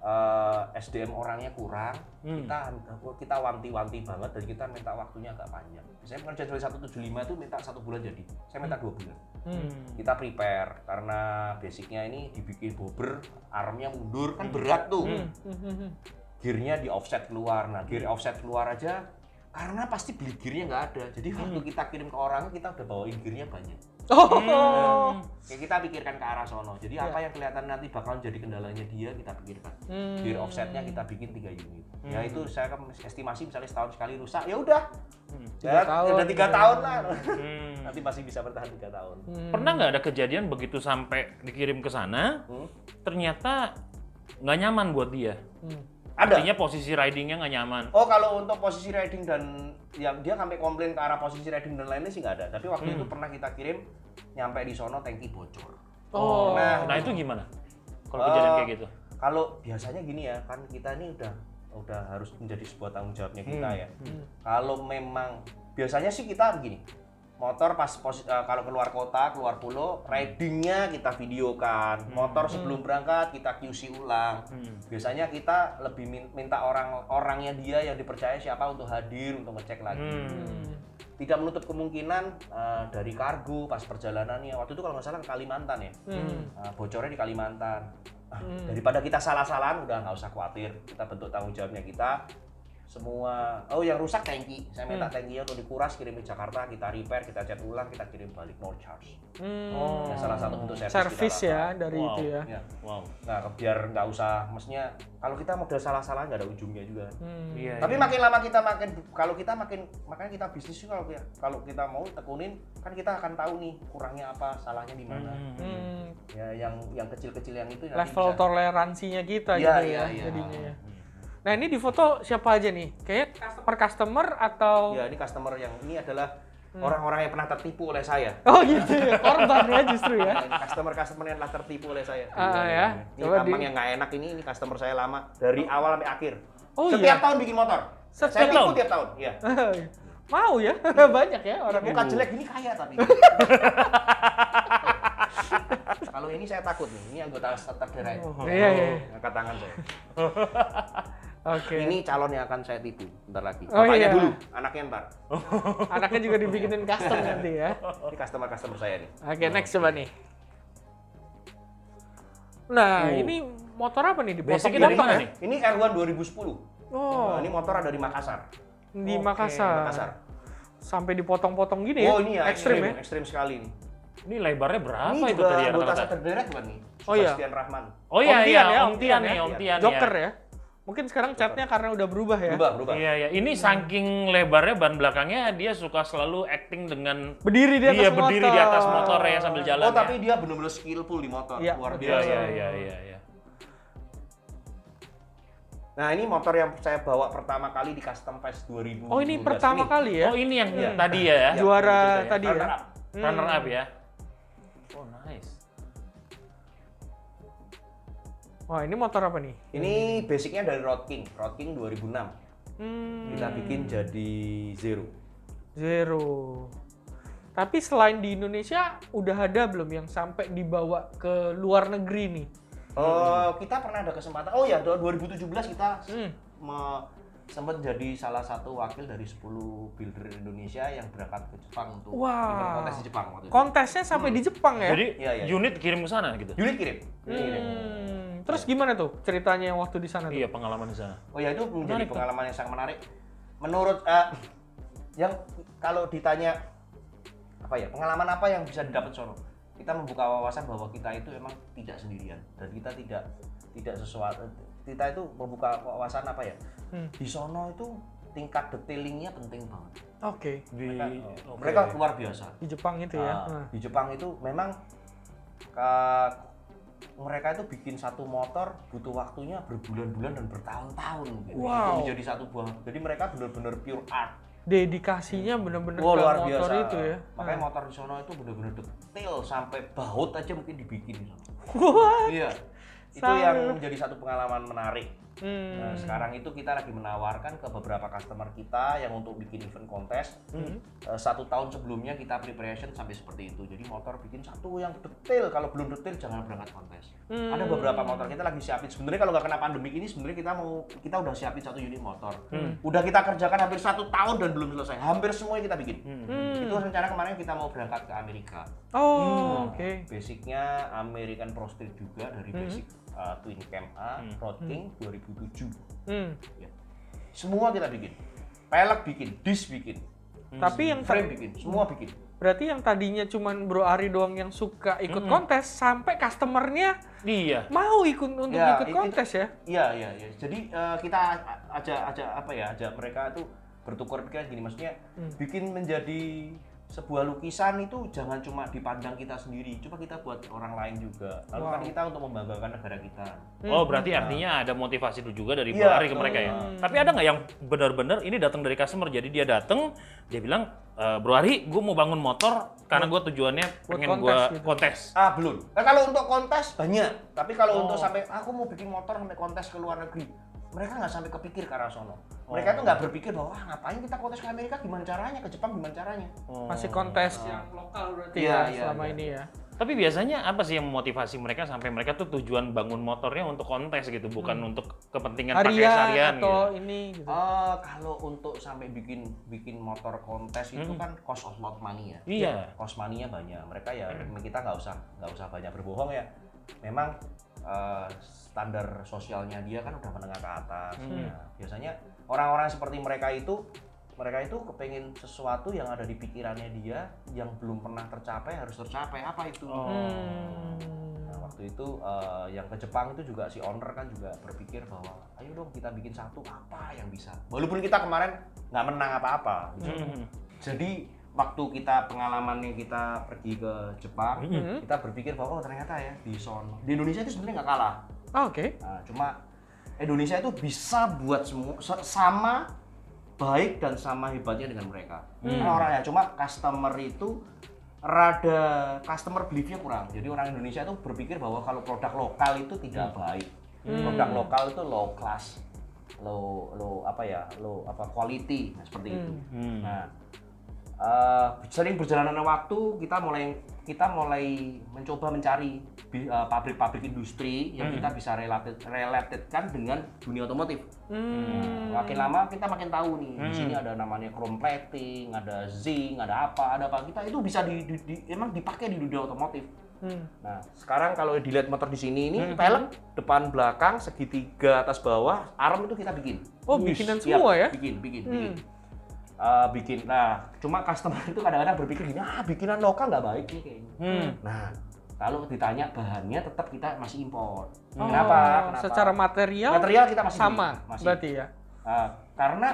Uh, S D M orangnya kurang, hmm. kita kita wanti-wanti banget dan kita minta waktunya agak panjang. Saya pengerjaan W seratus tujuh puluh lima itu minta satu bulan jadi, saya minta dua bulan. Hmm. Kita prepare karena basicnya ini dibikin bobber, armnya mundur kan berat tuh, hmm. gearnya di offset keluar. Nah gear offset keluar aja karena pasti beli gearnya nggak ada, jadi hmm. waktu kita kirim ke orang kita udah bawain gearnya banyak. Oh. Hmm. Kayak kita pikirkan ke arah sono. Jadi yeah. apa yang kelihatan nanti bakalan jadi kendalanya dia kita pikirkan. Hmm. Gear offsetnya kita bikin tiga unit. Hmm. Ya itu saya estimasi misalnya setahun sekali rusak. Ya udah. Ya udah tiga tahun lah. Hmm. Nanti masih bisa bertahan tiga tahun. Hmm. Pernah nggak ada kejadian begitu sampai dikirim ke sana, hmm? ternyata nggak nyaman buat dia? Hmm. Ada. Artinya posisi ridingnya nggak nyaman. Oh kalau untuk posisi riding dan yang dia sampai komplain ke arah posisi riding dan lainnya sih nggak ada. Tapi waktu hmm. itu pernah kita kirim nyampe di sono tangki bocor. Oh. Nah, nah itu gimana? Kalau uh, kejadian kayak gitu? Kalau biasanya gini ya kan kita ini udah udah harus menjadi sebuah tanggung jawabnya kita hmm. ya. Hmm. Kalau memang biasanya sih kita begini. Motor pas posi, uh, kalau keluar kota, keluar pulau, ridingnya kita videokan. Motor hmm. sebelum berangkat kita Q C ulang. Hmm. Biasanya kita lebih minta orang-orangnya dia yang dipercaya siapa untuk hadir untuk ngecek lagi. Hmm. Tidak menutup kemungkinan uh, dari kargo pas perjalanannya. Waktu itu kalau nggak salah ke Kalimantan ya, hmm. uh, bocornya di Kalimantan. Hmm. Daripada kita salah-salahan udah nggak usah khawatir. Kita bentuk tanggung jawabnya kita. semua. Oh, yang rusak tangki, saya minta hmm. tangkinya untuk dikuras, kirim ke Jakarta, kita repair, kita cat ulang, kita kirim balik, no charge. Hmm. Oh, nah, salah satu bentuk service, service kita ya dari wow. itu ya. ya. Wow. Nah, biar nggak usah, maksudnya kalau kita model salah-salah nggak ada ujungnya juga. Hmm. Iya, Tapi iya. makin lama kita makin, kalau kita makin, makanya kita bisnis juga, kalau, kalau kita mau tekunin, kan kita akan tahu nih kurangnya apa, salahnya di mana. Hmm. Hmm. Ya, yang yang kecil-kecil yang itu. Level toleransinya kita ya, gitu ya, ya, ya. jadinya. Ya. Nah, ini di foto siapa aja nih? Kayak customer-customer atau? Ya, ini customer yang ini adalah orang-orang hmm. yang pernah tertipu oleh saya. Oh gitu ya, korbannya justru ya? Customer-customer yang telah tertipu oleh saya. Ah, nah, ya. Ini tampang di... yang nggak enak ini, ini customer saya lama. Dari oh. awal sampai akhir. Oh, setiap iya? tahun bikin motor. Setiap saya tipu tiap tahun, iya. Mau ya? Banyak ya orang. Muka jelek gini kaya tapi. Kalau ini saya takut nih, ini anggota terderai. Oh, iya, iya. Angkat tangan saya. Okay. Ini calon yang akan saya tipu bentar lagi. Oh, bapaknya iya. dulu, anaknya ntar. Anaknya juga dibikinin custom nanti ya. Ini customer-customer saya nih. Oke, okay, next coba nih. Nah, uh. ini motor apa nih? Basicnya dari mana nih? Ini R satu dua ribu sepuluh. Oh. Nah, ini motor ada di Makassar. Di okay. Makassar. Makassar. Sampai dipotong-potong gini ya? Oh, ini ya, ekstrim ya? Ekstrim sekali nih. Ini lebarnya berapa ini itu tadi? Ini juga anggota terderet kan nih? Oh iya. Sebastian Rahman. Oh iya, iya. Om Tian ya, Om Tian ya. Joker ya? Mungkin sekarang catnya karena udah berubah ya. Berubah, berubah. Iya, iya. Ini hmm. saking lebarnya ban belakangnya, dia suka selalu acting dengan berdiri di atas dia motor. berdiri di atas motor ya sambil jalan. Oh, tapi ya. dia benar-benar skillful di motor. Ya. Luar biasa. Iya, iya, iya, iya. Nah, ini motor yang saya bawa pertama kali di Customfest dua ribu dua belas. Oh, ini pertama ini. kali ya? Oh, ini yang ya. tadi ya ya. Juara tadi ya. Runner up, hmm. Runner up ya. Oh, nice. Wah, ini motor apa nih? Ini basicnya dari Road King, Road King dua ribu enam. Hmm. Kita bikin jadi Zero. Zero. Tapi selain di Indonesia, udah ada belum yang sampai dibawa ke luar negeri nih? Oh, kita pernah ada kesempatan. Oh ya, dua ribu tujuh belas kita hmm. sempat jadi salah satu wakil dari sepuluh builder Indonesia yang berangkat ke Jepang untuk wow. kontes di Jepang waktu itu. Kontesnya sampai hmm. di Jepang ya? Jadi ya, ya, unit ya. kirim ke sana gitu? Unit kirim. Unit kirim. Hmm. Terus gimana tuh ceritanya waktu di sana? Iya, pengalaman di sana. Oh ya, itu menjadi menarik, pengalaman yang sangat menarik. Menurut uh, yang kalau ditanya apa ya, pengalaman apa yang bisa didapat sono? Kita membuka wawasan bahwa kita itu emang tidak sendirian dan kita tidak tidak sesuatu. Kita itu membuka wawasan apa ya? Hmm. Di sono itu tingkat detailingnya penting banget. Oke. Okay. Mereka, di, oh, okay. mereka luar biasa. Di Jepang itu ya. Uh, di Jepang itu memang uh, mereka itu bikin satu motor butuh waktunya berbulan-bulan dan bertahun-tahun gitu. Wow. Itu menjadi satu buah. Jadi mereka benar-benar pure art. Dedikasinya benar-benar oh, luar motor biasa. Itu ya. Makanya hmm. motor di sono itu benar-benar detail sampai baut aja mungkin dibikin di sono. Iya. Itu Saru. yang menjadi satu pengalaman menarik. Hmm. Nah, sekarang itu kita lagi menawarkan ke beberapa customer kita yang untuk bikin event kontes. Hmm. Satu tahun sebelumnya kita preparation sampai seperti itu. Jadi motor bikin satu yang detail. Kalau belum detail jangan berangkat kontes. Hmm. Ada beberapa motor kita lagi siapin. Sebenarnya kalau nggak kena pandemi ini, sebenarnya kita mau kita udah siapin satu unit motor. Hmm. Udah kita kerjakan hampir satu tahun dan belum selesai. Hampir semuanya kita bikin. Hmm. Itu rencana kemarin kita mau berangkat ke Amerika. Oh, hmm. oke. Okay. Basicnya American Pro Street juga dari hmm. basic. Uh, Twin Cam A, hmm. Road King hmm. dua ribu tujuh. Hmm. Ya. Semua kita bikin. Pelek bikin, disc bikin. Hmm. Tapi yang frame bikin, semua bikin. Berarti yang tadinya cuman Bro Ari doang yang suka ikut hmm. kontes sampai customernya iya. mau ikut untuk ya, ikut kontes itu, ya? Iya, iya, iya. Jadi uh, kita ajak ajak apa ya? Ajak mereka tuh bertukar pikiran gini, maksudnya hmm. bikin menjadi sebuah lukisan itu jangan cuma dipandang kita sendiri, coba kita buat orang lain juga. Lalu wow. kan kita untuk membanggakan negara kita. Oh, berarti nah. artinya ada motivasi itu juga dari ya, Bro Ari ke mereka ya. Hmm. Tapi ada nggak yang benar-benar ini datang dari customer? Jadi dia datang, dia bilang, e, Bro Ari, gue mau bangun motor karena gue tujuannya pengen gue kontes. Ah, belum. Nah, kalau untuk kontes banyak. Tapi kalau oh. untuk sampai aku mau bikin motor sampai kontes ke luar negeri, mereka nggak sampai kepikir ke arah sono. Mereka itu nggak berpikir bahwa ah, ngapain kita kontes ke Amerika, gimana caranya, ke Jepang gimana caranya. Oh. Masih kontes oh. yang lokal berarti ya, ya selama ya. ini ya. Tapi biasanya apa sih yang memotivasi mereka sampai mereka tuh tujuan bangun motornya untuk kontes gitu, bukan hmm. untuk kepentingan pakai seharian atau gitu. ini gitu. Uh, kalau untuk sampai bikin bikin motor kontes itu hmm. kan cost of lot money ya. Iya. Cost money-nya banyak. Mereka ya hmm. kita nggak usah nggak usah banyak berbohong ya. Memang uh, standar sosialnya dia kan udah menengah ke atas. Hmm. Ya. Biasanya orang-orang seperti mereka itu mereka itu kepengen sesuatu yang ada di pikirannya dia yang belum pernah tercapai harus tercapai. Apa itu? Oh. Hmm. Nah, waktu itu uh, yang ke Jepang itu juga si owner kan juga berpikir bahwa ayo dong kita bikin satu apa yang bisa. Walaupun kita kemarin nggak menang apa-apa. Hmm. Jadi waktu kita pengalamannya kita pergi ke Jepang, hmm. kita berpikir bahwa oh, ternyata ya di sono di Indonesia itu sebenarnya nggak kalah. Oh, Oke. Okay. Nah, cuma Indonesia itu bisa buat semua sama. Baik dan sama hebatnya dengan mereka. Hmm. Nah, orangnya cuma customer itu rada customer beliefnya kurang. Jadi orang Indonesia itu berpikir bahwa kalau produk lokal itu tidak baik, hmm. produk lokal itu low class, low low apa ya, low apa quality nah, seperti hmm. itu. Hmm. Nah, uh, sering berjalannya waktu kita mulai kita mulai mencoba mencari pabrik-pabrik uh, industri yang hmm. kita bisa related relatedkan dengan dunia otomotif. Hmm. Makin lama kita makin tahu nih hmm. di sini ada namanya chrome plating, ada zinc, ada apa, ada apa kita itu bisa di, di, di, emang dipakai di dunia otomotif. Hmm. Nah sekarang kalau dilihat motor di sini ini hmm. pelek depan belakang segitiga atas bawah arm itu kita bikin. Oh yes. bikinan semua ya? Bikin bikin hmm. bikin. Uh, bikin. Nah cuma customer itu kadang-kadang berpikir gini, ah bikinan lokal nggak baik nih kayaknya. Hmm. Nah kalau ditanya bahannya tetap kita masih impor. Hmm. Kenapa? Kenapa? Secara material, material kita masih sama, beli, masih. Berarti ya. Uh, karena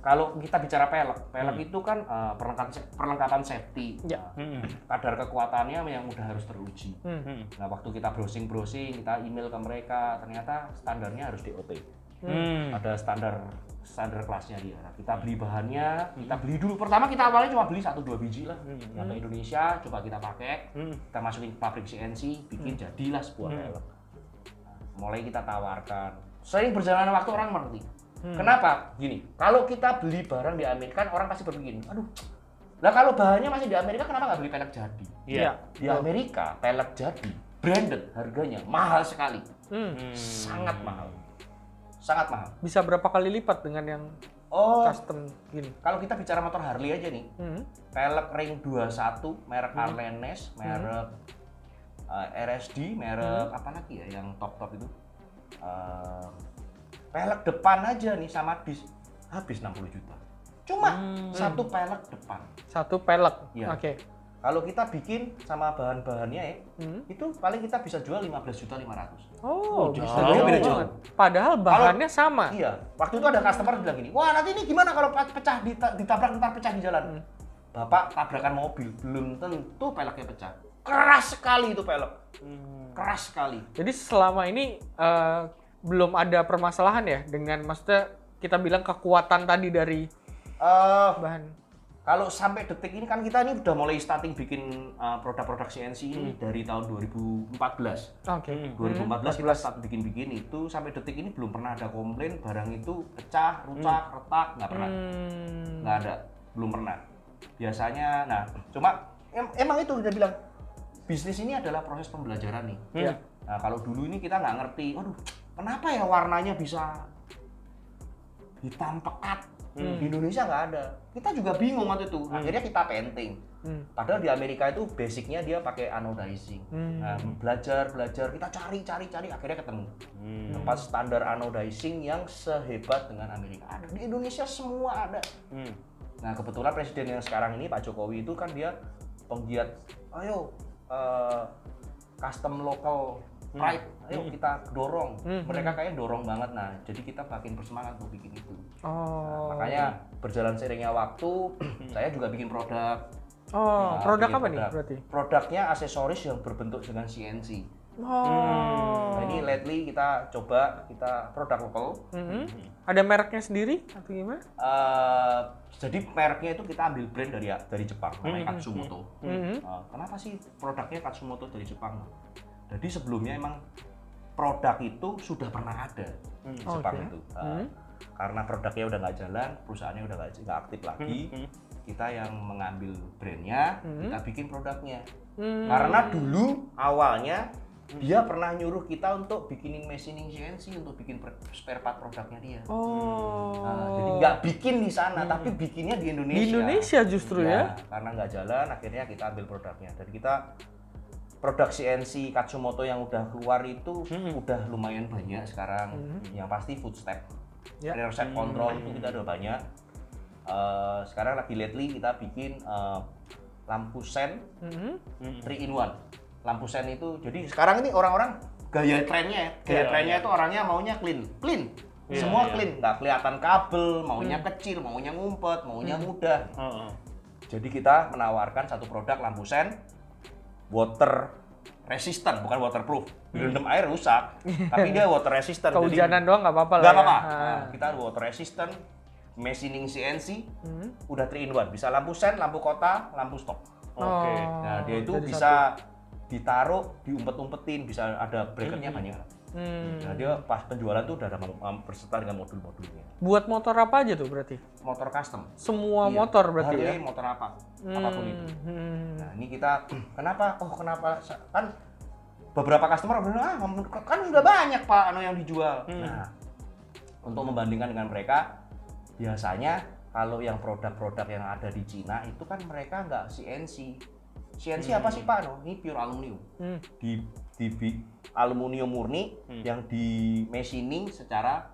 kalau kita bicara pelek, pelek hmm. itu kan uh, perlengkapan, perlengkapan safety. Ya. Hmm. Kadar kekuatannya yang udah harus teruji. Hmm. Nah waktu kita browsing-browsing, kita email ke mereka, ternyata standarnya harus D O T. Hmm. Ada standar. Standar kelasnya dia. Nah, kita beli bahannya, kita beli dulu. Pertama kita awalnya cuma beli satu dua biji lah. Yang ke Indonesia coba kita pakai, kita masukin ke pabrik C N C, bikin jadilah sebuah helm. Mulai kita tawarkan. Sering berjalannya waktu orang mengerti. Kenapa? Gini, kalau kita beli barang di Amerika, orang pasti berpikir, aduh, lah kalau bahannya masih di Amerika, kenapa nggak beli pelek jadi? Iya. Di Amerika pelek jadi branded, harganya mahal sekali, sangat mahal. Sangat mahal. Bisa berapa kali lipat dengan yang oh, custom gini? Kalau kita bicara motor Harley aja nih, mm-hmm. pelek ring dua puluh satu, merek mm-hmm. Arlen Ness, merek mm-hmm. uh, R S D, merek mm-hmm. apa lagi ya yang top-top itu? Uh, pelek depan aja nih sama dis, habis enam puluh juta. Cuma mm-hmm. satu pelek depan. Satu pelek? Ya. Oke. Okay. Kalau kita bikin sama bahan-bahannya ya, hmm. itu paling kita bisa jual lima belas juta lima ratus ribu. Oh, bisa oh, beda jauh. Padahal bahannya kalau, sama. Iya. Waktu itu ada customer bilang gini, wah nanti ini gimana kalau pecah ditabrak ntar pecah di jalan. Hmm. Bapak tabrakan mobil, belum tentu peleknya pecah. Keras sekali itu pelek. Hmm. Keras sekali. Jadi selama ini uh, belum ada permasalahan ya dengan maksudnya kita bilang kekuatan tadi dari uh, bahan. Kalau sampai detik ini kan kita ini udah mulai starting bikin uh, produk-produk C N C ini hmm. dari tahun dua ribu empat belas. Oke. Okay. dua ribu empat belas hmm. kita start bikin-bikin itu sampai detik ini belum pernah ada komplain barang itu pecah, rusak, hmm. retak, nggak pernah. Hmm. Nggak ada, belum pernah. Biasanya, nah cuma em- emang itu udah bilang bisnis ini adalah proses pembelajaran nih. Hmm. Ya. Nah kalau dulu ini kita nggak ngerti, waduh kenapa ya warnanya bisa hitam pekat. Hmm. Di Indonesia nggak ada. Kita juga bingung waktu itu. Akhirnya kita painting. Hmm. Padahal di Amerika itu basicnya dia pakai anodizing. Hmm. Nah, belajar, belajar. Kita cari, cari, cari. Akhirnya ketemu. Hmm. Tempat standar anodizing yang sehebat dengan Amerika. Ada di Indonesia semua ada. Hmm. Nah kebetulan presiden yang sekarang ini Pak Jokowi itu kan dia penggiat. Ayo uh, custom local pride. Hmm. Ayo kita dorong. Hmm. Mereka kayaknya dorong banget. Nah jadi kita makin bersemangat untuk bikin itu. Oh. Nah, makanya berjalan seringnya waktu, saya juga bikin produk. Oh, nah, produk apa produk. Nih berarti? Produknya aksesoris yang berbentuk dengan C N C. Oh. Hmm. Nah, ini lately kita coba kita produk lokal. Mm-hmm. Ada mereknya sendiri atau gimana? Uh, jadi mereknya itu kita ambil brand dari dari Jepang, namanya mm-hmm. Katsumoto. Mm-hmm. Uh, kenapa sih produknya Katsumoto dari Jepang? Jadi sebelumnya emang produk itu sudah pernah ada di mm. Jepang okay. itu. Uh, mm. Karena produknya udah nggak jalan, perusahaannya udah nggak aktif lagi, mm-hmm. kita yang mengambil brandnya, mm-hmm. kita bikin produknya. Mm-hmm. Karena dulu awalnya mm-hmm. dia pernah nyuruh kita untuk bikinin machining C N C untuk bikin spare part produknya dia. Oh. Nah, jadi nggak bikin di sana, mm-hmm. tapi bikinnya di Indonesia. Di Indonesia justru ya? Ya karena nggak jalan, akhirnya kita ambil produknya. Dan kita produk C N C Katsumoto yang udah keluar itu mm-hmm. udah lumayan banyak sekarang. Mm-hmm. Yang pasti footstep. yeah. Dari set kontrol hmm. itu kita udah banyak. Uh, sekarang lagi lately kita bikin uh, lampu sen mm-hmm. three in one. Lampu sen itu jadi sekarang ini orang-orang gaya trennya ya. Gaya yeah, trennya yeah. itu orangnya maunya clean, clean. Yeah, semua yeah. clean, nggak kelihatan kabel, maunya hmm. kecil, maunya ngumpet, maunya hmm. mudah. Uh-uh. Jadi kita menawarkan satu produk lampu sen water resistant, bukan waterproof. Direndam hmm. air rusak, tapi dia water resistant. Kehujanan doang nggak apa-apa lah. Nggak apa-apa. Ya. Nah, kita water resistant, machining C N C, hmm. udah three in one. Bisa lampu sen, lampu kota, lampu stok. Oke. Okay. Oh, nah dia itu bisa satu. Ditaruh, diumpet-umpetin, bisa ada bracketnya hmm. banyak. Hmm. Nah dia pas penjualan tuh udah ada berserta dengan modul-modulnya. Buat motor apa aja tuh berarti? Motor custom. Semua iya. motor berarti ya? Motor apa? Hmm. Apapun itu. Hmm. Nah ini kita, kenapa? Oh kenapa? Kan beberapa customer bilang, ah kan udah banyak pak ano yang dijual. Hmm. Nah untuk hmm. membandingkan dengan mereka, biasanya kalau yang produk-produk yang ada di Cina itu kan mereka nggak C N C. C N C hmm. apa sih pak ano? Ini pure aluminium. Hmm. Di, di, di aluminium murni hmm. yang di machining secara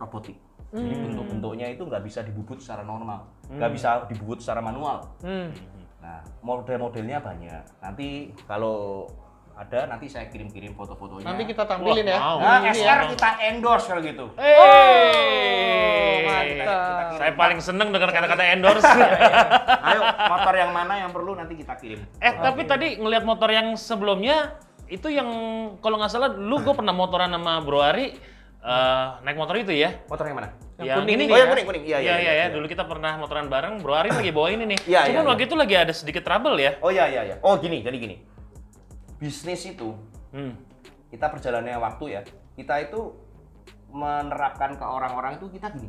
robotik. Hmm. Jadi bentuk-bentuknya itu nggak bisa dibubut secara normal, nggak hmm. bisa dibubut secara manual. Hmm. Nah, model-modelnya banyak. Nanti kalau ada, nanti saya kirim-kirim foto-fotonya. Nanti kita tampilin. Wah, ya. Wow. Nah, ini S R ya, kita endorse kalau gitu. Hey. Oh, mantap. Kita, kita saya paling seneng dengar kata-kata endorse. Ayo, motor yang mana yang perlu nanti kita kirim. Eh, oh, tapi okay. tadi ngelihat motor yang sebelumnya, itu yang kalau nggak salah lu gue pernah motoran sama Bro Ari uh, naik motor itu ya? Motor yang mana? Yang, yang kuning ini. Oh ya kuning kuning. Iya iya iya. Ya, ya. Dulu kita pernah motoran bareng. Bro Ari lagi bawa ini nih. Ya, cuman ya, waktu ya. itu lagi ada sedikit trouble ya. Oh iya iya iya. Oh gini, jadi gini. Bisnis itu hmm. kita perjalannya waktu ya. Kita itu menerapkan ke orang-orang itu kita gini.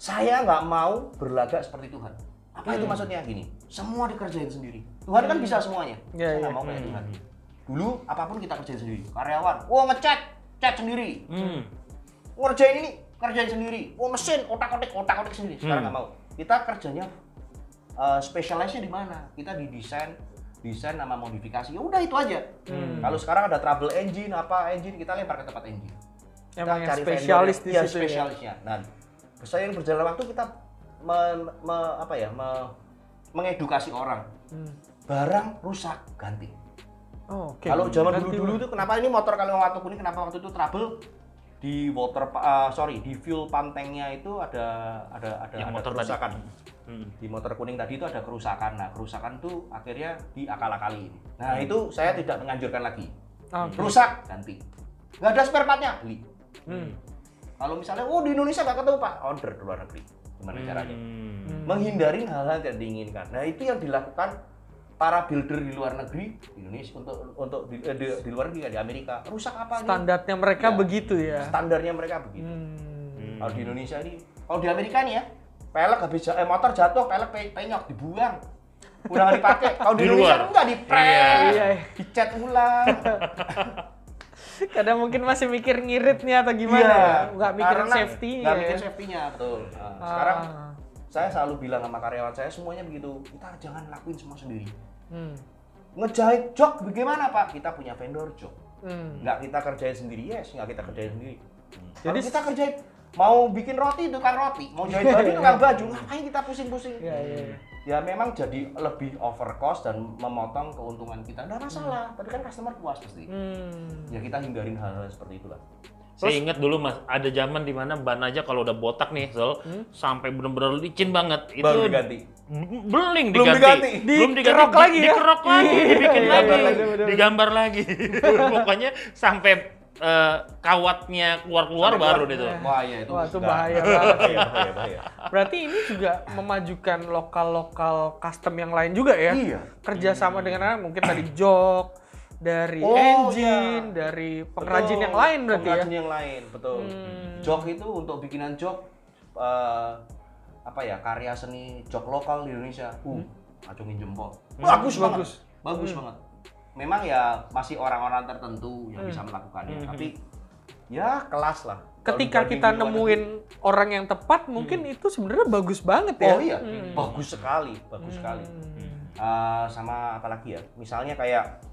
Saya nggak mau berlagak seperti Tuhan. Apa hmm. itu maksudnya gini? Semua dikerjain sendiri. Tuhan hmm. kan bisa semuanya. Ya, saya nggak ya. mau kayak hmm. Tuhan. Dulu apapun kita kerjain sendiri, karyawan, wah ngecat, cat sendiri, hmm. ngerjain ini, kerjain sendiri, wah mesin, otak-otik, otak-otik sendiri. Sekarang nggak hmm. mau, kita kerjanya uh, specialize-nya di mana? Kita di desain, desain sama modifikasi, ya udah itu aja. Hmm. Kalau sekarang ada trouble engine, apa engine, kita lempar ke tempat engine. Kita emang cari spesialis di situ ya. Spesialisnya. Nah, seiring berjalan waktu kita me, me, apa ya, me, mengedukasi orang, hmm. barang rusak ganti. Oh, okay. Kalau zaman dulu-dulu itu kenapa ini motor kalau waktu kuning kenapa waktu itu trouble di water uh, sorry di fuel pump tanknya itu ada ada ada, ada kerusakan. Hmm. Di motor kuning tadi itu ada kerusakan. Nah kerusakan tuh akhirnya diakal-akali. Nah hmm. itu saya tidak menganjurkan lagi. Okay. Rusak ganti. Nggak ada spare partnya beli. Hmm. Kalau misalnya oh di Indonesia nggak ketemu pak, order ke luar negeri. Gimana hmm. caranya? Hmm. Menghindari hal-hal yang diinginkan. Nah itu yang dilakukan para builder di luar negeri, di Indonesia untuk untuk di, di, di luar negeri, di Amerika rusak apa? Standarnya mereka ya, begitu ya. Standarnya mereka begitu. Hmm. Kalau di Indonesia ini, kalau di Amerika nih ya, pelek habis eh, motor jatuh, pelek pe, penyok dibuang, udah nggak dipakai. Kalau di, di Indonesia nggak dipres, iya, iya. dicat ulang. Kadang mungkin masih mikir ngirit nih atau gimana? Iya, nggak mikirin safety-nya. Nggak mikirin safety-nya, betul. Nah, ah. Sekarang saya selalu bilang sama karyawan saya semuanya begitu, kita jangan lakuin semua sendiri. Hmm. Ngejahit jok bagaimana pak? Kita punya vendor jok. Hmm. Nggak kita kerjain sendiri, yes, nggak kita kerjain sendiri. Hmm. Jadi kalau kita kerjain, mau bikin roti tukang roti, mau jahit baju tukang baju, ngapain kita pusing-pusing? Ya, ya, ya. Ya memang jadi lebih over cost dan memotong keuntungan kita, nggak masalah. Tapi kan customer puas pasti. Hmm. Ya kita hindarin hal-hal seperti itulah. Saya ingat dulu mas, ada zaman dimana ban aja kalau udah botak nih, Sol, hmm? sampai bener-bener licin banget. Itu baru diganti. Beling diganti. Belum diganti. Di Belum diganti. Dikerok lagi ya? Dikerok lagi, dibikin lagi, bener, bener, bener. digambar lagi. Pokoknya sampai uh, kawatnya keluar-keluar sampai baru deh tuh. Wah ya itu. Wah itu bahaya banget. bahaya, bahaya. Berarti ini juga memajukan lokal-lokal custom yang lain juga ya? Iya. Kerjasama hmm. dengan anak, mungkin tadi jok. Dari oh, engine, ya. dari pengrajin betul, yang lain berarti ya? Pengrajin yang lain, betul. Hmm. Jok itu untuk bikinan jok, uh, apa ya, karya seni jok lokal di Indonesia. Uh, hmm. acungin jempol. Hmm. Bagus, bagus. Banget. Bagus hmm. banget. Memang ya masih orang-orang tertentu yang hmm. bisa melakukannya, hmm. tapi ya kelas lah. Ketika kita nemuin orang yang tepat, mungkin hmm. itu sebenarnya bagus banget ya? Oh iya, hmm. bagus sekali, bagus hmm. sekali. Hmm. Uh, sama apa lagi ya, misalnya kayak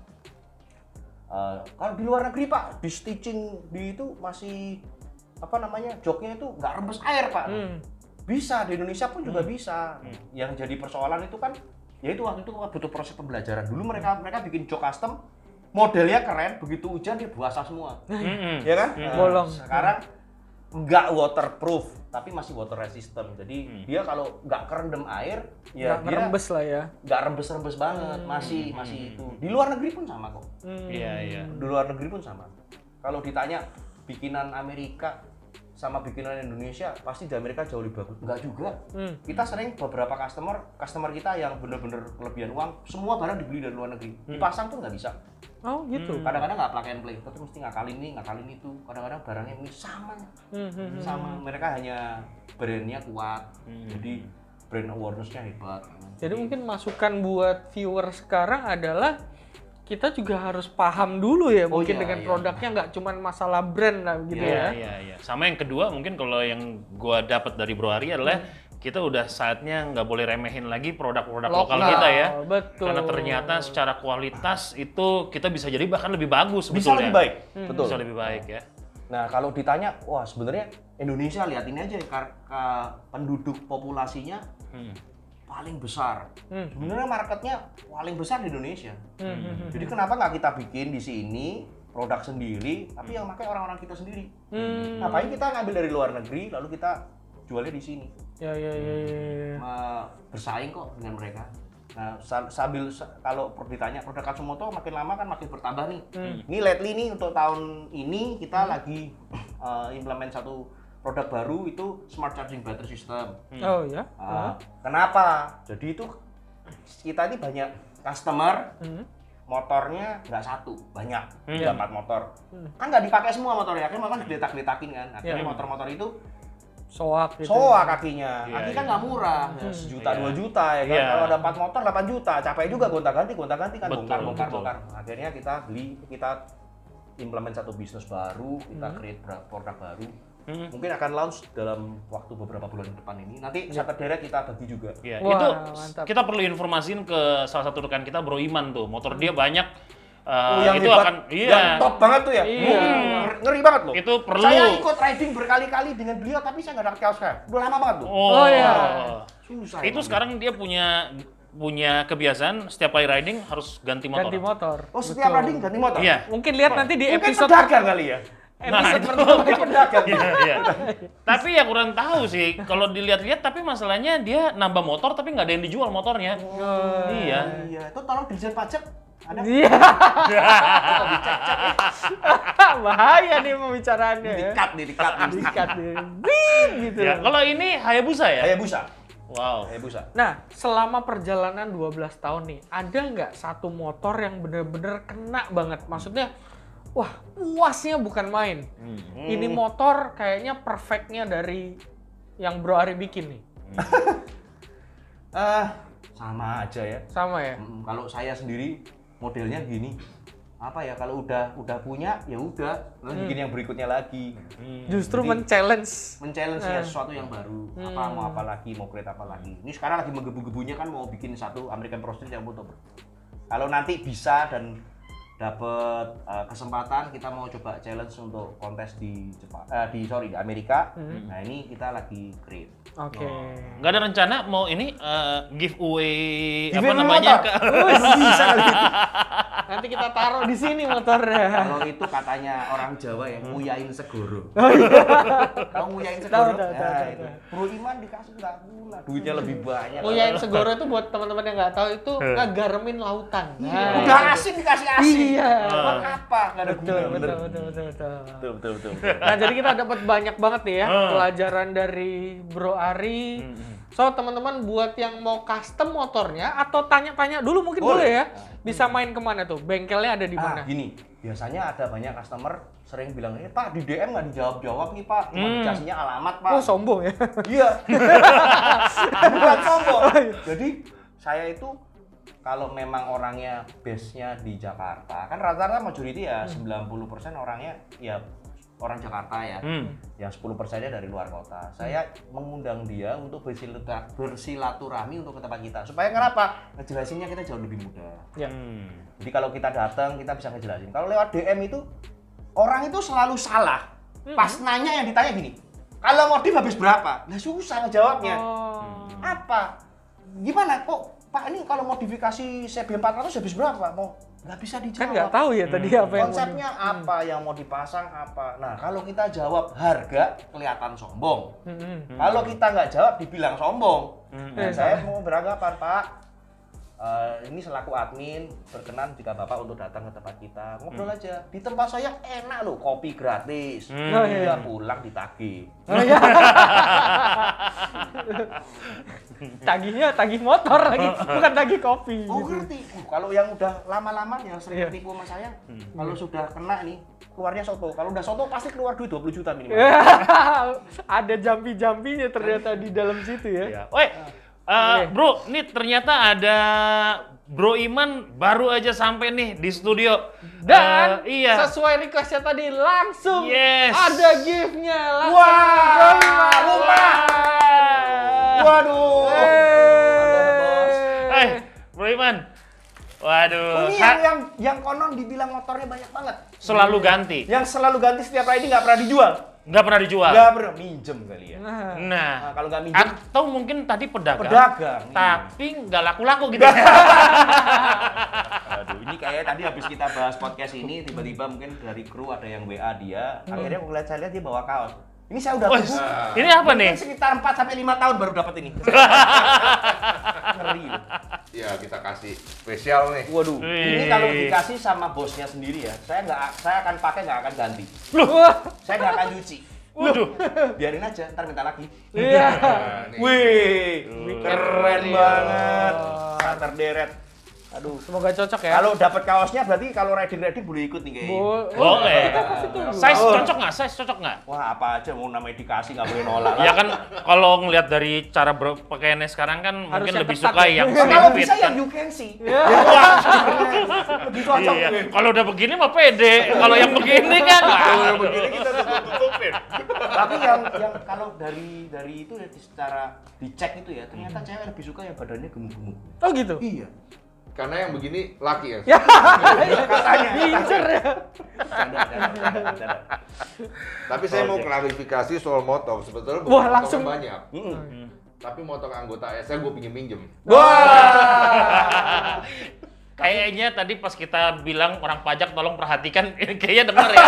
Uh, kalau di luar negeri pak, di stitching di itu masih apa namanya, joknya itu nggak rebes air, Pak. Hmm. Bisa, di Indonesia pun juga hmm. bisa. Hmm. Yang jadi persoalan itu kan, ya itu waktu itu butuh proses pembelajaran. Dulu mereka mereka bikin jok custom, modelnya keren, begitu hujan dia basah semua. Hmm. Ya kan? Hmm. Nah, sekarang nggak waterproof tapi masih water resistant, jadi hmm. dia kalau nggak kerendam air ya nggak rembes lah ya, nggak rembes-rembes banget, hmm. masih masih hmm. itu di luar negeri pun sama kok. Iya hmm. iya. Di luar negeri pun sama. Kalau ditanya bikinan Amerika sama bikinan Indonesia, pasti di Amerika jauh lebih bagus. Nggak juga. Hmm. Kita sering beberapa customer customer kita yang bener-bener kelebihan uang, semua barang dibeli dari luar negeri, hmm. dipasang tuh nggak bisa. Oh gitu. Kadang-kadang nggak plug and play, tapi mesti ngakalin ini, ngakalin itu. Kadang-kadang barangnya sama, hmm, hmm, sama. Mereka hanya brandnya kuat, hmm. jadi brand awarenessnya hebat. Jadi hmm. mungkin masukan buat viewer sekarang adalah kita juga harus paham dulu ya, oh, mungkin iya, dengan iya. produknya, nggak cuma masalah brand lah gitu yeah, ya. Iya, iya. Sama yang kedua mungkin kalau yang gua dapat dari Bro Ari adalah hmm. kita udah saatnya nggak boleh remehin lagi produk-produk lokal, lokal kita ya. Betul. Karena ternyata secara kualitas itu kita bisa jadi bahkan lebih bagus sebetulnya. Bisa lebih baik. Hmm. Betul. Bisa lebih baik ya. Nah kalau ditanya, wah sebenarnya Indonesia lihat ini aja, karena penduduk populasinya hmm. paling besar. Hmm. Sebenarnya marketnya paling besar di Indonesia. Hmm. Jadi kenapa nggak kita bikin di sini produk sendiri, tapi yang pakai orang-orang kita sendiri. Hmm. Ngapain kita ngambil dari luar negeri lalu kita jualnya di sini? Ya, ya, ya, ya. Bersaing kok dengan mereka. Nah, sambil kalau ditanya produk Katsumoto makin lama kan makin bertambah nih. Hmm. Ini lately nih untuk tahun ini kita hmm. lagi uh, implement satu produk baru, itu smart charging battery system. Hmm. Oh ya. Uh, hmm. Kenapa? Jadi itu kita ini banyak customer hmm. motornya nggak satu, banyak, hmm. ada empat motor. Hmm. Kan nggak dipakai semua motornya, akhirnya malah diletak-letakin kan. Akhirnya yeah. motor-motor itu soak gitu. Soak kakinya. Kaki kan nggak murah, ya, sejuta dua juta ya kan. Kalau ada empat motor delapan juta, capek juga gonta-ganti, gonta-ganti kan, bongkar-bongkar. Akhirnya kita beli, kita implement satu bisnis baru, kita create produk baru. Mungkin akan launch dalam waktu beberapa bulan depan ini. Nanti setiap daerah kita bagi juga. Iya, itu kita perlu informasiin ke salah satu rekan kita, Bro Iman tuh. Motor dia banyak. Uh, oh, yang itu hebat, akan iya. yang top banget tuh ya, iya. hmm, ngeri banget loh. Itu perlu. Saya ikut riding berkali-kali dengan beliau, tapi saya nggak dapat chaos car. Udah lama banget tuh. Oh, oh iya. Susah. Itu banget. Sekarang dia punya punya kebiasaan setiap kali riding harus ganti motor. Ganti motor. Oh setiap Betul. riding ganti motor. Iya. Mungkin lihat oh. nanti di Mungkin episode pedagang kali ya. Nah, itu pedagang. Iya, iya. Tapi ya kurang tahu sih kalau dilihat-lihat, tapi masalahnya dia nambah motor tapi nggak ada yang dijual motornya. Oh, iya. Iya. Itu tolong dirjen pajak. Ada? Iya. Bahaya nih pembicaraannya. Dikat nih, dikat nih, dikat nih. Gitu. Ya, kalau ini Hayabusa ya? Hayabusa. Wow. Hayabusa. Nah, selama perjalanan dua belas tahun nih, ada nggak satu motor yang bener-bener kena banget? Maksudnya, wah, puasnya bukan main. Hmm. Ini motor kayaknya perfectnya dari yang Bro Ari bikin nih. Eh, uh, sama aja ya. Sama ya. Hmm, kalau saya sendiri modelnya gini, apa ya, kalau udah udah punya ya udah, lalu hmm. bikin yang berikutnya lagi. Hmm. Justru men-challenge, men-challenge eh. ya sesuatu yang baru. Hmm. Apa mau apa lagi, mau create apa lagi. Ini sekarang lagi menggebu-gebunya kan mau bikin satu American Pro Street yang motor. Kalau nanti bisa dan dapat uh, kesempatan, kita mau coba challenge untuk kontes di Jepang, uh, di sorry di Amerika. Hmm. Nah ini kita lagi create. Oke. Okay. Oh. Nggak ada rencana mau ini uh, giveaway, giveaway apa namanya? Ke... bisa gitu. Nanti kita taruh di sini motornya. Kalau itu katanya orang Jawa ya, nguyain segoro. Oh, iya. Kalau nguyain segoro, tahu, tahu, nah, tahu, tahu. Bro Iman dikasih nggak pula, duitnya lebih banyak. Nguyain segoro itu buat teman-teman yang nggak tahu itu ngegarmin lautan. Nah, udah asin dikasih asin. Iya. Buat apa? Nggak ada betul, guna. Betul, betul, betul, betul. Betul, betul, betul, betul. Nah jadi kita dapat banyak banget nih ya pelajaran dari Bro Ari. So teman-teman buat yang mau custom motornya atau tanya-tanya dulu mungkin boleh, boleh ya, bisa main kemana tuh? Bengkelnya ada di mana? Ah, gini, biasanya ada banyak customer sering bilang, eh Pak di D M nggak dijawab-jawab nih Pak, cuma hmm. dikasihnya alamat Pak. Oh sombong ya? Iya, bukan sombong. Jadi saya itu kalau memang orangnya base-nya di Jakarta, kan rata-rata majority ya hmm. sembilan puluh persen orangnya ya orang Jakarta ya, hmm. yang sepuluh persennya dari luar kota. Saya mengundang dia untuk bersilaturahmi untuk ke tempat kita. Supaya kenapa? Ngejelasinnya kita jauh lebih mudah. Ya. Hmm. Jadi kalau kita datang, kita bisa ngejelasin. Kalau lewat D M itu, orang itu selalu salah. Hmm. Pas nanya yang ditanya gini, kalau modif habis berapa? Nah susah ngejawabnya. Oh. Apa? Gimana kok Pak ini kalau modifikasi C B empat ratus habis berapa? Mau nggak bisa dijawab. Kan nggak tahu ya tadi hmm. apa yang konsepnya mau apa hmm. yang mau dipasang apa. Nah kalau kita jawab harga kelihatan sombong. Hmm. Kalau kita nggak jawab dibilang sombong. Hmm. Nah, saya mau beranggapan Pak. Uh, ini selaku admin berkenan jika Bapak untuk datang ke tempat kita ngobrol hmm. aja. Di tempat saya enak loh, kopi gratis. Hmm. Ya pulang ditagih. Oh, iya. Tagihnya tagih motor lagi, bukan tagih kopi. Oh ngerti. Gitu. Uh, kalau yang udah lama-lama yang sering ditipu yeah. sama saya, hmm. kalau sudah kena nih keluarnya soto. Kalau udah soto pasti keluar duit dua puluh juta minimal. Ada jampi-jampinya ternyata di dalam situ ya. Yeah. Woi. Uh, bro, ini ternyata ada Bro Iman baru aja sampai nih di studio. Dan uh, iya. sesuai requestnya tadi langsung yes. ada gift-nya langsung. Wah, Bro Iman rumah. Waduh. Eh, Bro Iman. Waduh. Ini yang, yang yang konon dibilang motornya banyak banget. Selalu ganti. Yang selalu ganti setiap riding nggak pernah dijual. Nggak pernah dijual? Nggak pernah, minjem kali ya. Nah, nah kalau nggak minjem. Atau mungkin tadi pedagang, pedagang tapi nggak laku-laku gitu. Aduh, ini kayaknya tadi habis kita bahas podcast ini, tiba-tiba mungkin dari kru ada yang W A dia. Hmm. Akhirnya aku lihat, saya lihat dia bawa kaos. Ini saya udah tunggu. Uh, ini apa nih? Sekitar empat sampai lima tahun baru dapat ini. Ngeri. Ya kita kasih spesial nih. Waduh. Wih. Ini kalau dikasih sama bosnya sendiri ya, saya nggak, saya akan pakai nggak akan ganti. Loh. Saya nggak akan cuci. Waduh. Biarin aja, ntar minta lagi. Iya. Nah, wih. Keren, keren banget. Saya terderet. Aduh, semoga cocok ya. Kalau dapat kaosnya berarti kalau riding-riding boleh ikut nih kayaknya. Boleh. Size cocok nggak? Size cocok nggak? Wah, apa aja mau namanya dikasih nggak boleh nolak. Ya kan kalau ngelihat dari cara berpakaiannya sekarang kan harus mungkin lebih suka ya. Yang sempit. Kalau bisa yang you can see. Lebih cocok. Iya. Kalau udah begini mah pede. Kalau yang begini kan. Kalau yang begini kita tutupin. Tapi yang yang kalau dari dari itu secara dicek itu ya ternyata cewek lebih suka yang badannya gemuk-gemuk. Oh gitu. Iya. Karena yang begini laki ya. Ya katanya incer ya. Tapi saya mau klarifikasi soal motor sebetulnya. Wah, langsung banyak. Mm-hmm. Tapi motor anggota S M gue pinjam pinjem. Wah. Kayaknya tadi pas kita bilang orang pajak tolong perhatikan, kayaknya dengar ya.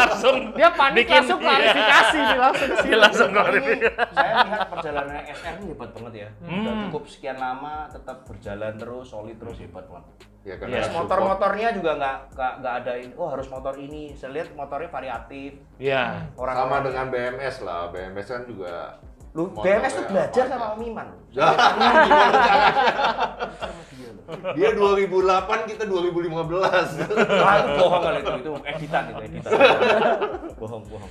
Langsung dia panik bikin, langsung klarifikasi iya. nih, langsung sih. Langsung klarifikasi. Saya lihat perjalanan S R ini hebat banget ya. Hmm. Udah cukup sekian lama tetap berjalan terus, solid terus, hebat banget. Ya, karena ya. Motor-motornya juga nggak nggak ada ini. Oh harus motor ini. Saya lihat motornya variatif. Iya. Orang sama orang dengan B M S lah. B M S kan juga. Lu B M S tuh belajar sama Om Iman. Dia dua ribu delapan kita dua ribu lima belas. Nah, itu bohong kali itu, itu editan itu editan. Bohong bohong.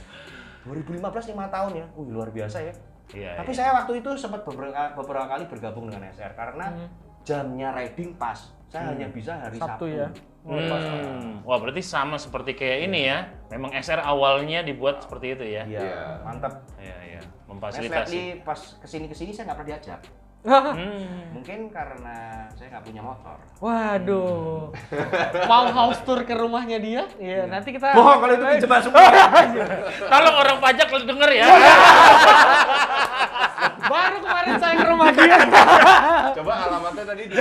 dua ribu lima belas lima tahun ya. Wih, luar biasa ya. Iya. Tapi iya. saya waktu itu sempat beberapa, beberapa kali bergabung dengan S R karena hmm. jamnya riding pas. Saya hmm. hanya bisa hari Sabtu. Sabtu ya. Hmm. Wah berarti sama seperti kayak ini ya, memang S R awalnya dibuat seperti itu ya? Iya, yeah. mantap. Iya, iya, memfasilitasi. Nah, pas kesini-kesini saya nggak pernah diajak. hmm. Mungkin karena saya nggak punya motor. Waduh, mau house tour ke rumahnya dia? Iya, yeah. nanti kita... Bohong kalau itu pinjam masuk. Tolong orang pajak denger ya. Baru kemarin saya ke rumah dia. Coba alamatnya tadi di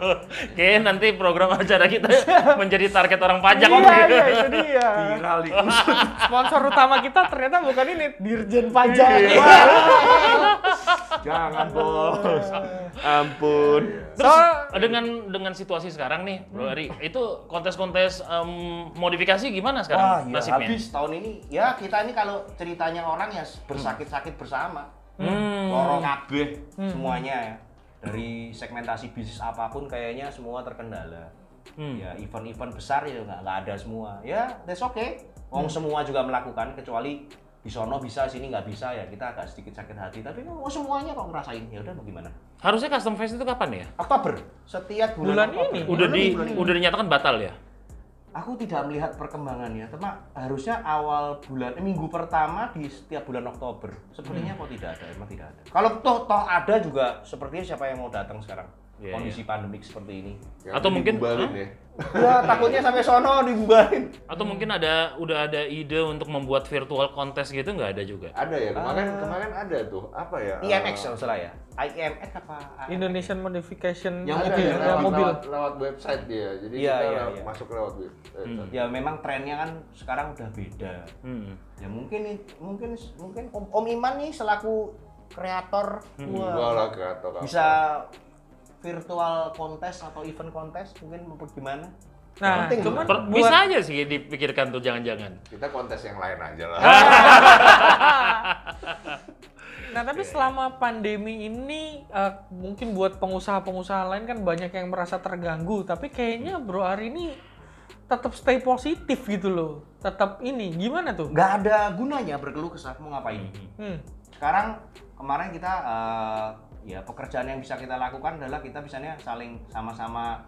oke, nanti program acara kita menjadi target orang pajak. Iya, iya, itu dia. Viral. Sponsor utama kita ternyata bukan ini, Dirjen Pajak. Jangan, Bos. Ampun. Terus dengan dengan situasi sekarang nih, Bro Ari, itu kontes-kontes um, modifikasi gimana sekarang? Wah, iya, nasibnya? Habis tahun ini, ya kita ini kalau ceritanya orang ya bersakit-sakit bersama. Hmm. Loro kabeh semuanya ya. Dari segmentasi bisnis apapun kayaknya semua terkendala. Hmm. Ya event-event besar ya nggak ada semua. Ya that's okay. Wong hmm. semua juga melakukan kecuali di sono bisa sini nggak bisa ya kita agak sedikit sakit hati. Tapi oh, semuanya kok ngerasain ya udah mau gimana? Harusnya Custom Fest itu kapan ya? Oktober. Setiap bulan, bulan Oktober. Ini udah bulan di bulan ini. Udah dinyatakan batal ya? Aku tidak melihat perkembangannya, tapi harusnya awal bulan eh, minggu pertama di setiap bulan Oktober. Sepertinya hmm. kok tidak ada, emang tidak ada. Kalau toh toh ada juga, sepertinya siapa yang mau datang sekarang? yeah, kondisi yeah. pandemik seperti ini. Ya, atau mungkin dibubarin ya. Ya, takutnya sampai sono dibubarin. Atau mungkin ada udah ada ide untuk membuat virtual contest gitu, nggak ada juga? Ada ya, kemarin ah. kemarin ada tuh, apa ya? I M X kalau salah ya? I M X apa? Indonesian Modification yang mobil, ya, lewat, mobil. Lewat, lewat website dia, jadi ya, kita ya, ya. masuk lewat website. Hmm. Ya memang trennya kan sekarang udah beda. Hmm. Ya mungkin mungkin mungkin Om, Om Iman nih selaku kreator, hmm. wah, kreator bisa virtual contest atau event contest mungkin gimana? Nah, penting, cuman per, buat... bisa aja sih dipikirkan tuh, jangan-jangan kita kontes yang lain aja lah. Nah, tapi selama pandemi ini uh, mungkin buat pengusaha-pengusaha lain kan banyak yang merasa terganggu, tapi kayaknya Bro Ari ini tetap stay positif gitu loh, tetap ini gimana tuh? Gak ada gunanya berkeluh kesah, mau ngapain? Hmm. Sekarang kemarin kita uh, ya pekerjaan yang bisa kita lakukan adalah kita misalnya saling sama-sama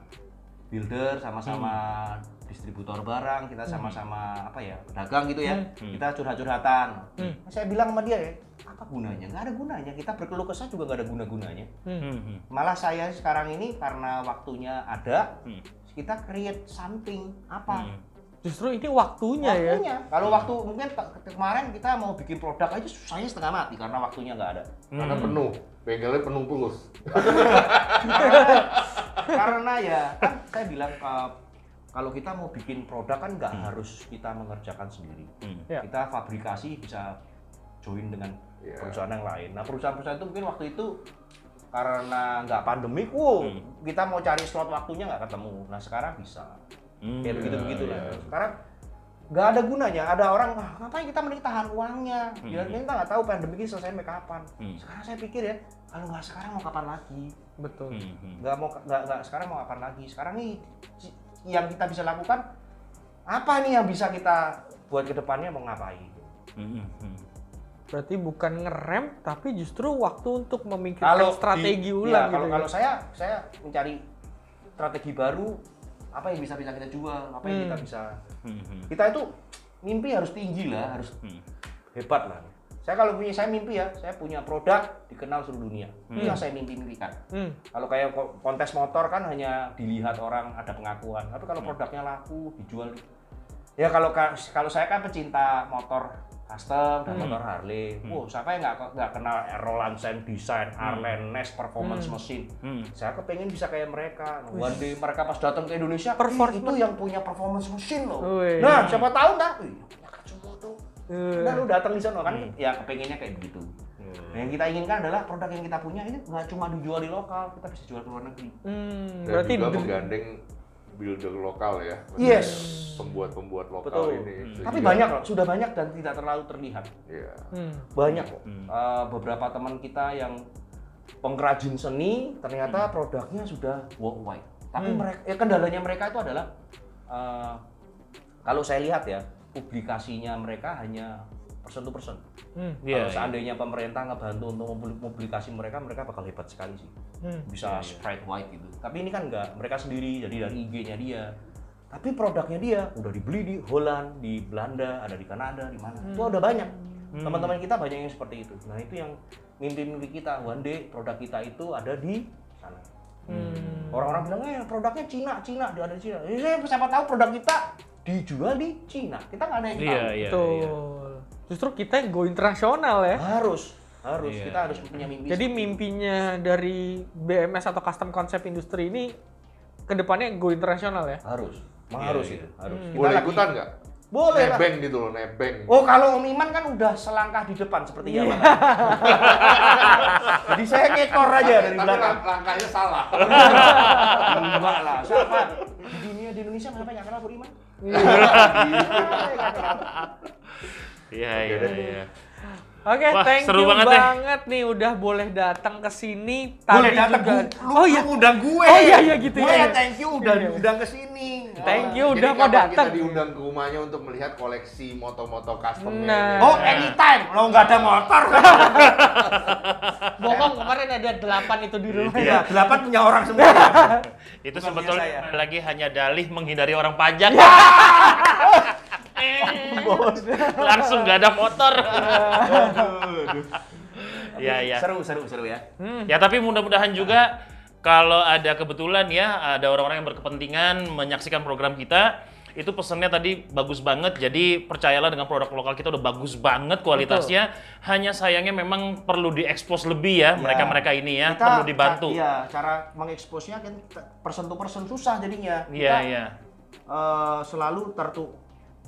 builder, sama-sama hmm. distributor barang, kita sama-sama hmm. apa ya pedagang gitu ya, hmm. kita curhat-curhatan. Hmm. Saya bilang sama dia ya, apa gunanya? Nggak ada gunanya, kita berkeluh kesah juga nggak ada guna-gunanya. Hmm. Malah saya sekarang ini karena waktunya ada, hmm. kita create something apa? Hmm. Justru ini waktunya, waktunya. ya. Kalau waktu mungkin kemarin kita mau bikin produk aja susahnya setengah mati karena waktunya nggak ada. Hmm. Karena penuh, begelnya penuh pulus. karena, karena ya kan saya bilang kalau kita mau bikin produk kan nggak hmm. harus kita mengerjakan sendiri. Hmm. Yeah. Kita fabrikasi bisa join dengan yeah. perusahaan yang lain. Nah perusahaan-perusahaan itu mungkin waktu itu karena nggak pandemik, wow, hmm. kita mau cari slot waktunya nggak ketemu. Nah sekarang bisa. Hmm, ya begitu-begitu ya, lah. Ya. Sekarang nggak ada gunanya, ada orang, wah ngapain kita mending tahan uangnya. Ya hmm. kita nggak tahu pandemi ini selesai sampai kapan. Hmm. Sekarang saya pikir ya, kalau nggak sekarang mau kapan lagi? Betul. Hmm. Nggak mau, nggak, nggak sekarang mau kapan lagi? Sekarang nih yang kita bisa lakukan, apa nih yang bisa kita buat ke depannya, mau ngapain? Hmm. Berarti bukan ngerem, tapi justru waktu untuk memikirkan kalau strategi di, ulang. Ya, gitu kalau, ya. Kalau saya, saya mencari strategi baru. Apa yang bisa bisa kita jual, apa yang hmm. kita bisa kita itu mimpi harus tinggi lah, harus hmm. hebat lah. Saya kalau punya saya mimpi ya, saya punya produk dikenal seluruh dunia. Hmm. Itu yang saya mimpi-mimpikan. Hmm. Kalau kayak kontes motor kan hanya dilihat orang, ada pengakuan. Tapi kalau produknya laku, dijual. Ya kalau kalau saya kan pecinta motor custom dan hmm. motor Harley. Hmm. Wow, siapa yang nggak nggak kenal Roland Sands Design, Arlen Ness performance hmm. mesin. Hmm. Saya kepengen bisa kayak mereka. One day mereka pas datang ke Indonesia, perform itu yang punya performance mesin loh. Ui. Nah, siapa tahu dah. Wih, punya Katsumoto. Nah, lu datang di sana kan hmm. ya kepengennya kayak begitu. Hmm. Nah, yang kita inginkan adalah produk yang kita punya ini nggak cuma dijual di lokal, kita bisa jual ke luar negeri. Hmm, berarti juga menggandeng builder lokal ya. Yes. Pembuat-pembuat lokal. Betul. Ini. Hmm. Tapi banyak loh, sudah banyak dan tidak terlalu terlihat. Yeah. Hmm. Banyak kok. Hmm. Uh, beberapa teman kita yang pengrajin seni ternyata hmm. produknya sudah worldwide. Tapi hmm. mereka, ya kendalanya mereka itu adalah uh, kalau saya lihat ya, publikasinya mereka hanya persen to persen. Hmm. Yeah, kalau seandainya yeah. pemerintah ngebantu untuk mempublikasi mereka, mereka bakal hebat sekali sih. Hmm. Bisa yeah, spread wide gitu. Tapi ini kan enggak, mereka sendiri, jadi dari I G-nya dia. Tapi produknya dia udah dibeli di Holland, di Belanda, ada di Kanada, di mana. Hmm. Itu udah banyak. Hmm. Teman-teman kita banyak yang seperti itu. Nah itu yang mimpi-mimpi kita. One day produk kita itu ada di sana. Hmm. Orang-orang bilang, eh produknya Cina, Cina, dia ada di Cina. Eh siapa tahu produk kita dijual di Cina. Kita nggak ada yang tahu. Yeah, yeah, Tuh. Yeah. Justru kita go internasional ya. Harus, harus. Yeah. Kita harus punya mimpi. Jadi mimpinya dari B M S atau Custom Concept Industry ini kedepannya go internasional ya. Harus, yeah, harus yeah. itu. Harus. Hmm. Boleh lagi, ikutan nggak? Boleh lah. Nebeng gitu loh, nebeng. Oh kalau Om Iman kan udah selangkah di depan sepertinya. Yeah. Jadi saya ngekor aja dari belakang. Tapi langkahnya salah. Enggak lah. Siapa? Di dunia di Indonesia kenapa nggak kenal Om Iman? Iya, iya, iya. Oke, thank you banget, banget nih udah boleh datang ke sini. Boleh datang juga. Lu, oh iya, udah gue. Oh iya, iya gitu ya. Thank you udah iya. diundang ke sini. Thank you oh, udah mau datang. Kita diundang ke rumahnya untuk melihat koleksi moto-moto custom-nya. Nah. Oh, anytime. Lo nggak ada motor. Bohong, kemarin ada delapan itu di rumah. Iya, delapan punya orang semua. Itu sebetulnya lagi hanya dalih menghindari orang pajak. Langsung gak ada motor. Iya, iya. Seru, seru, seru ya. Hmm. Ya, tapi mudah-mudahan juga Kalau ada kebetulan ya, ada orang-orang yang berkepentingan menyaksikan program kita, itu pesannya tadi bagus banget. Jadi percayalah, dengan produk lokal kita udah bagus banget kualitasnya. Betul. Hanya sayangnya memang perlu diekspos lebih ya, mereka-mereka ya. ini ya, kita, perlu dibantu. Iya, cara mengeksposnya kan person to person susah jadinya. Iya, yeah, iya. Yeah. Uh, selalu tertu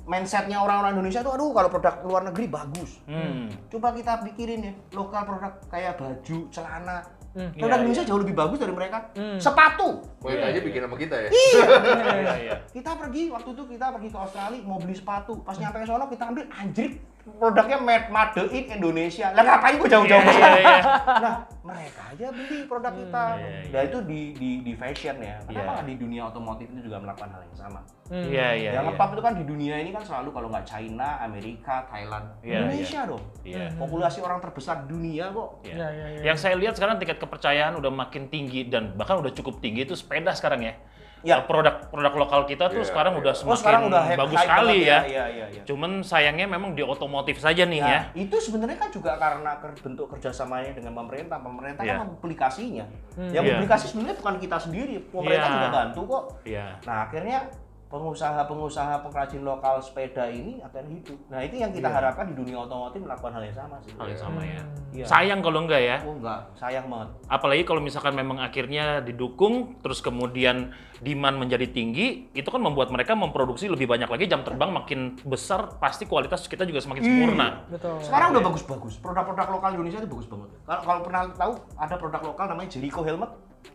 mindsetnya orang-orang Indonesia tuh, aduh kalau produk luar negeri bagus. Hmm. Coba kita pikirin ya, lokal produk kayak baju, celana. Hmm. Produk yeah, Indonesia yeah. jauh lebih bagus dari mereka. Hmm. Sepatu. Wait yeah. aja bikin sama kita ya. Iya. yeah, yeah. Kita pergi waktu itu kita pergi ke Australia mau beli sepatu. Pas nyampe ke sono kita ambil, anjir produknya made, made in Indonesia. Lah ngapain gua jauh-jauh yeah, yeah, yeah. Nah, mereka aja beli produk kita. Hmm, yeah, yeah. Nah, itu di di di fashion ya. Kenapa yeah. di dunia otomotif itu juga melakukan hal yang sama? Iya, hmm. yeah, iya. Yeah, yang ngetop yeah. itu kan di dunia ini kan selalu kalau nggak China, Amerika, Thailand, yeah, Indonesia yeah. dong. Yeah. Populasi orang terbesar dunia kok. Yeah. Yeah, yeah, yeah. Yang saya lihat sekarang tingkat kepercayaan udah makin tinggi dan bahkan udah cukup tinggi itu sepeda sekarang ya. Ya, produk-produk lokal kita tuh yeah, sekarang yeah. udah semakin oh, sekarang udah bagus sekali ya. Ya, ya, ya. Cuman sayangnya memang di otomotif saja nih nah, ya. Itu sebenarnya kan juga karena bentuk kerjasamanya dengan pemerintah. Pemerintah yeah. kan mempublikasinya. Hmm. Yang yeah. publikasi sebenarnya bukan kita sendiri, pemerintah yeah. juga bantu kok. Yeah. Nah akhirnya pengusaha-pengusaha pengrajin lokal sepeda ini akan hidup. Nah itu yang kita yeah. harapkan di dunia otomotif melakukan hal yang sama sih. Hal yang sama ya. Yeah. Sayang kalau enggak ya. Oh enggak, sayang banget. Apalagi kalau misalkan memang akhirnya didukung, terus kemudian demand menjadi tinggi, itu kan membuat mereka memproduksi lebih banyak lagi, jam terbang makin besar, pasti kualitas kita juga semakin sempurna. Hmm, betul. Sekarang udah bagus-bagus, produk-produk lokal Indonesia itu bagus banget. Kalau, kalau pernah tahu ada produk lokal namanya Jericho Helmet,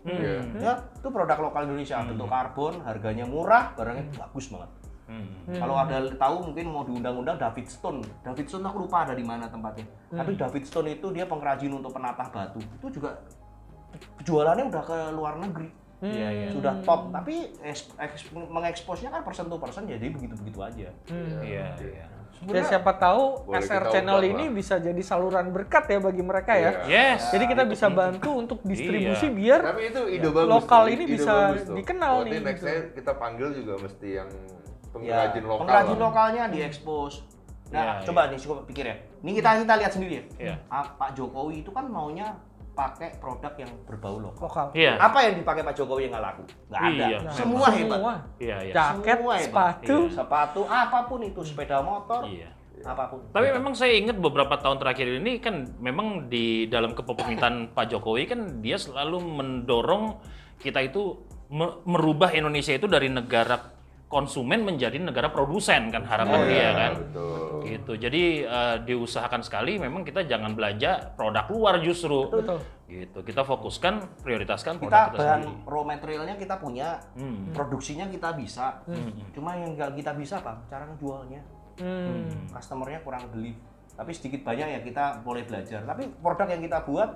hmm. yeah. ya, itu produk lokal Indonesia, hmm. bentuk karbon, harganya murah, barangnya hmm. bagus banget. Hmm. Kalau ada tahu mungkin mau diundang-undang David Stone. David Stone aku lupa ada di mana tempatnya. Hmm. Tapi David Stone itu dia pengrajin untuk penatah batu. Itu juga jualannya udah ke luar negeri. Hmm. Ya, ya. Sudah top, tapi mengeksposnya kan persen to persen jadi begitu-begitu aja. Hmm. Ya, ya. Ya, siapa tahu S R Channel ini lah. Bisa jadi saluran berkat ya bagi mereka ya. Yes. Jadi kita itu bisa bantu untuk distribusi iya. biar tapi itu ide ya. Bagus lokal tuh. Ini ide bisa bagus dikenal nih. Nanti next gitu. Kita panggil juga mesti yang pengrajin ya. Lokal. Pengrajin lah. Lokalnya diekspos. Nah, ya, coba ya. Nih coba pikir ya. Ini kita kita lihat sendiri ya. ya. Ah, Pak Jokowi itu kan maunya pakai produk yang berbau lokal. lokal. Yeah. Apa yang dipakai Pak Jokowi yang nggak laku? Nggak ada. Iya. Semua hebat. Iya, iya. Jaket, semua hebat. sepatu, iya. sepatu, apapun itu, sepeda motor, iya. apapun. Tapi memang saya ingat beberapa tahun terakhir ini kan memang di dalam kepemimpinan Pak Jokowi kan dia selalu mendorong kita itu merubah Indonesia itu dari negara konsumen menjadi negara produsen kan harapan oh, dia ya, kan betul. Gitu jadi uh, diusahakan sekali memang kita jangan belanja produk luar justru betul, betul. Gitu kita fokuskan prioritaskan produk kita, kita bahan sendiri. Raw materialnya kita punya hmm. produksinya kita bisa hmm. cuma yang nggak kita bisa Pak cara jualnya hmm. customernya kurang beli tapi sedikit banyak ya kita boleh belajar tapi produk yang kita buat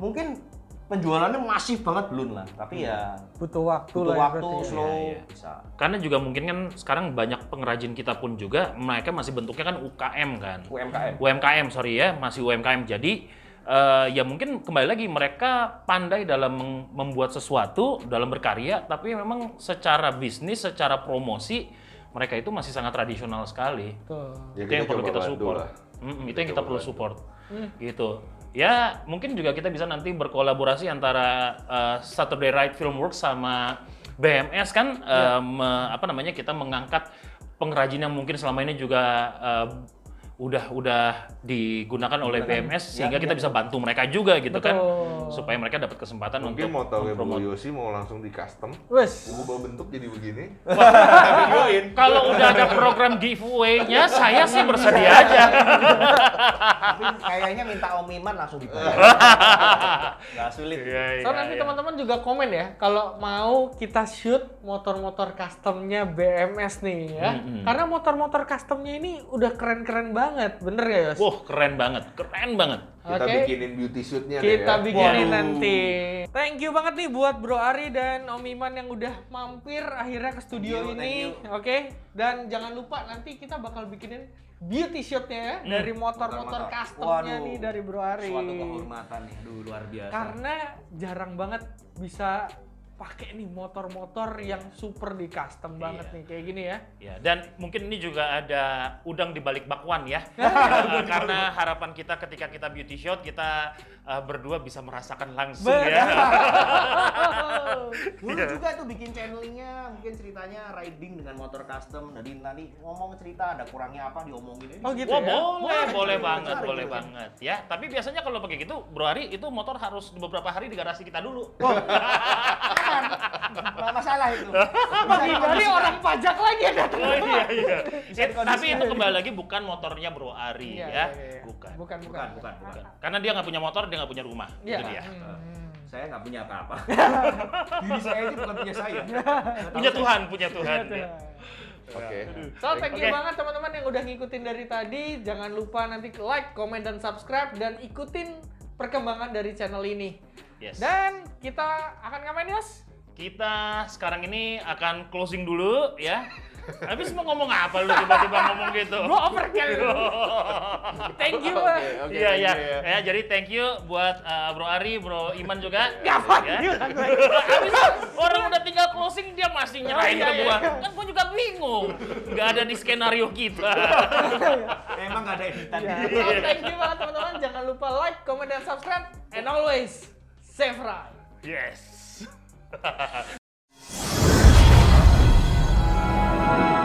mungkin penjualannya masih banget belum lah, tapi ya butuh waktu, butuh lah waktu ya, slow. Ya, ya. Bisa. Karena juga mungkin kan sekarang banyak pengrajin kita pun juga mereka masih bentuknya kan U K M kan, U M K M, U M K M sorry ya masih U M K M jadi uh, ya mungkin kembali lagi mereka pandai dalam membuat sesuatu dalam berkarya, tapi memang secara bisnis, secara promosi mereka itu masih sangat tradisional sekali. Tuh. Itu yang perlu kita support, mm-mm, itu yang kita perlu support, mm. gitu. Ya, mungkin juga kita bisa nanti berkolaborasi antara uh, Saturday Night Filmworks sama B M S kan yeah. uh, me, apa namanya kita mengangkat pengrajin yang mungkin selama ini juga uh, udah udah digunakan oleh B M S sehingga ya, kita ya. Bisa bantu mereka juga gitu betul. Kan supaya mereka dapat kesempatan mungkin untuk mau tahu ya Bu Yosi mau langsung di custom ubah bentuk jadi begini. Kalau udah ada program giveaway-nya saya sih bersedia aja. Tapi kayaknya minta Om Iman langsung dibayar. Nggak sulit. Ya, ya, so nanti ya. Teman-teman juga komen ya kalau mau kita shoot motor-motor customnya B M S nih ya. Mm-hmm. Karena motor-motor customnya ini udah keren-keren banget. Bener ya Yos? Wah keren banget, keren banget. Kita okay. bikinin beauty suitnya deh ya. Kita bikinin wow. nanti. Thank you banget nih buat Bro Ari dan Om Iman yang udah mampir akhirnya ke studio you, ini. Oke, okay? Dan jangan lupa nanti kita bakal bikinin beauty shootnya hmm. dari motor-motor customnya nih dari Bro Ari. Suatu kehormatan nih, aduh luar biasa. Karena jarang banget bisa pakai nih motor-motor yang super di custom banget iya. nih kayak gini ya. Iya, dan mungkin ini juga ada udang di balik bakwan ya. uh, karena harapan kita ketika kita beauty shot kita uh, berdua bisa merasakan langsung Ber ya. Dulu yeah. juga tuh bikin channelingnya, mungkin ceritanya riding dengan motor custom. Jadi nanti ngomong cerita ada kurangnya apa diomongin. Oh gitu. Wah, ya? Boleh, boleh, boleh banget, cari, boleh gitu. banget ya. Tapi biasanya kalau pakai gitu, Bro Hari, itu motor harus beberapa hari di garasi kita dulu. Oh. Nah, masalah itu. Ini orang pajak lagi ada. Oh, iya, iya. It, tapi itu kembali lagi bukan motornya Bro Ari iya, ya. Iya, iya. Bukan. Bukan, bukan. Bukan, bukan. Karena dia nggak punya motor, dia nggak punya rumah. Iya. Itu dia. Hmm. Saya nggak punya apa-apa. Diri saya itu bukan punya saya. Punya Tuhan, punya Tuhan. Ya. Oke. Okay. So, thank you okay. banget teman-teman yang udah ngikutin dari tadi. Jangan lupa nanti like, komen, dan subscribe. Dan ikutin perkembangan dari channel ini. Yes. Dan kita akan ngapain, Yos? Kita sekarang ini akan closing dulu ya. Habis mau ngomong apa lu tiba-tiba ngomong gitu? Gua overkill. Thank you. Iya iya. Ya jadi thank you buat uh, Bro Ari, Bro Iman juga. Gak ya. Habis orang udah tinggal closing dia masih nyerahin oh, iya, ke gua. Iya. Kan gua juga bingung. Gak ada di skenario kita. Emang gak ada editan. Ya. So, thank you banget teman-teman. Jangan lupa like, comment dan subscribe and always save ride. Yes. Ha ha ha.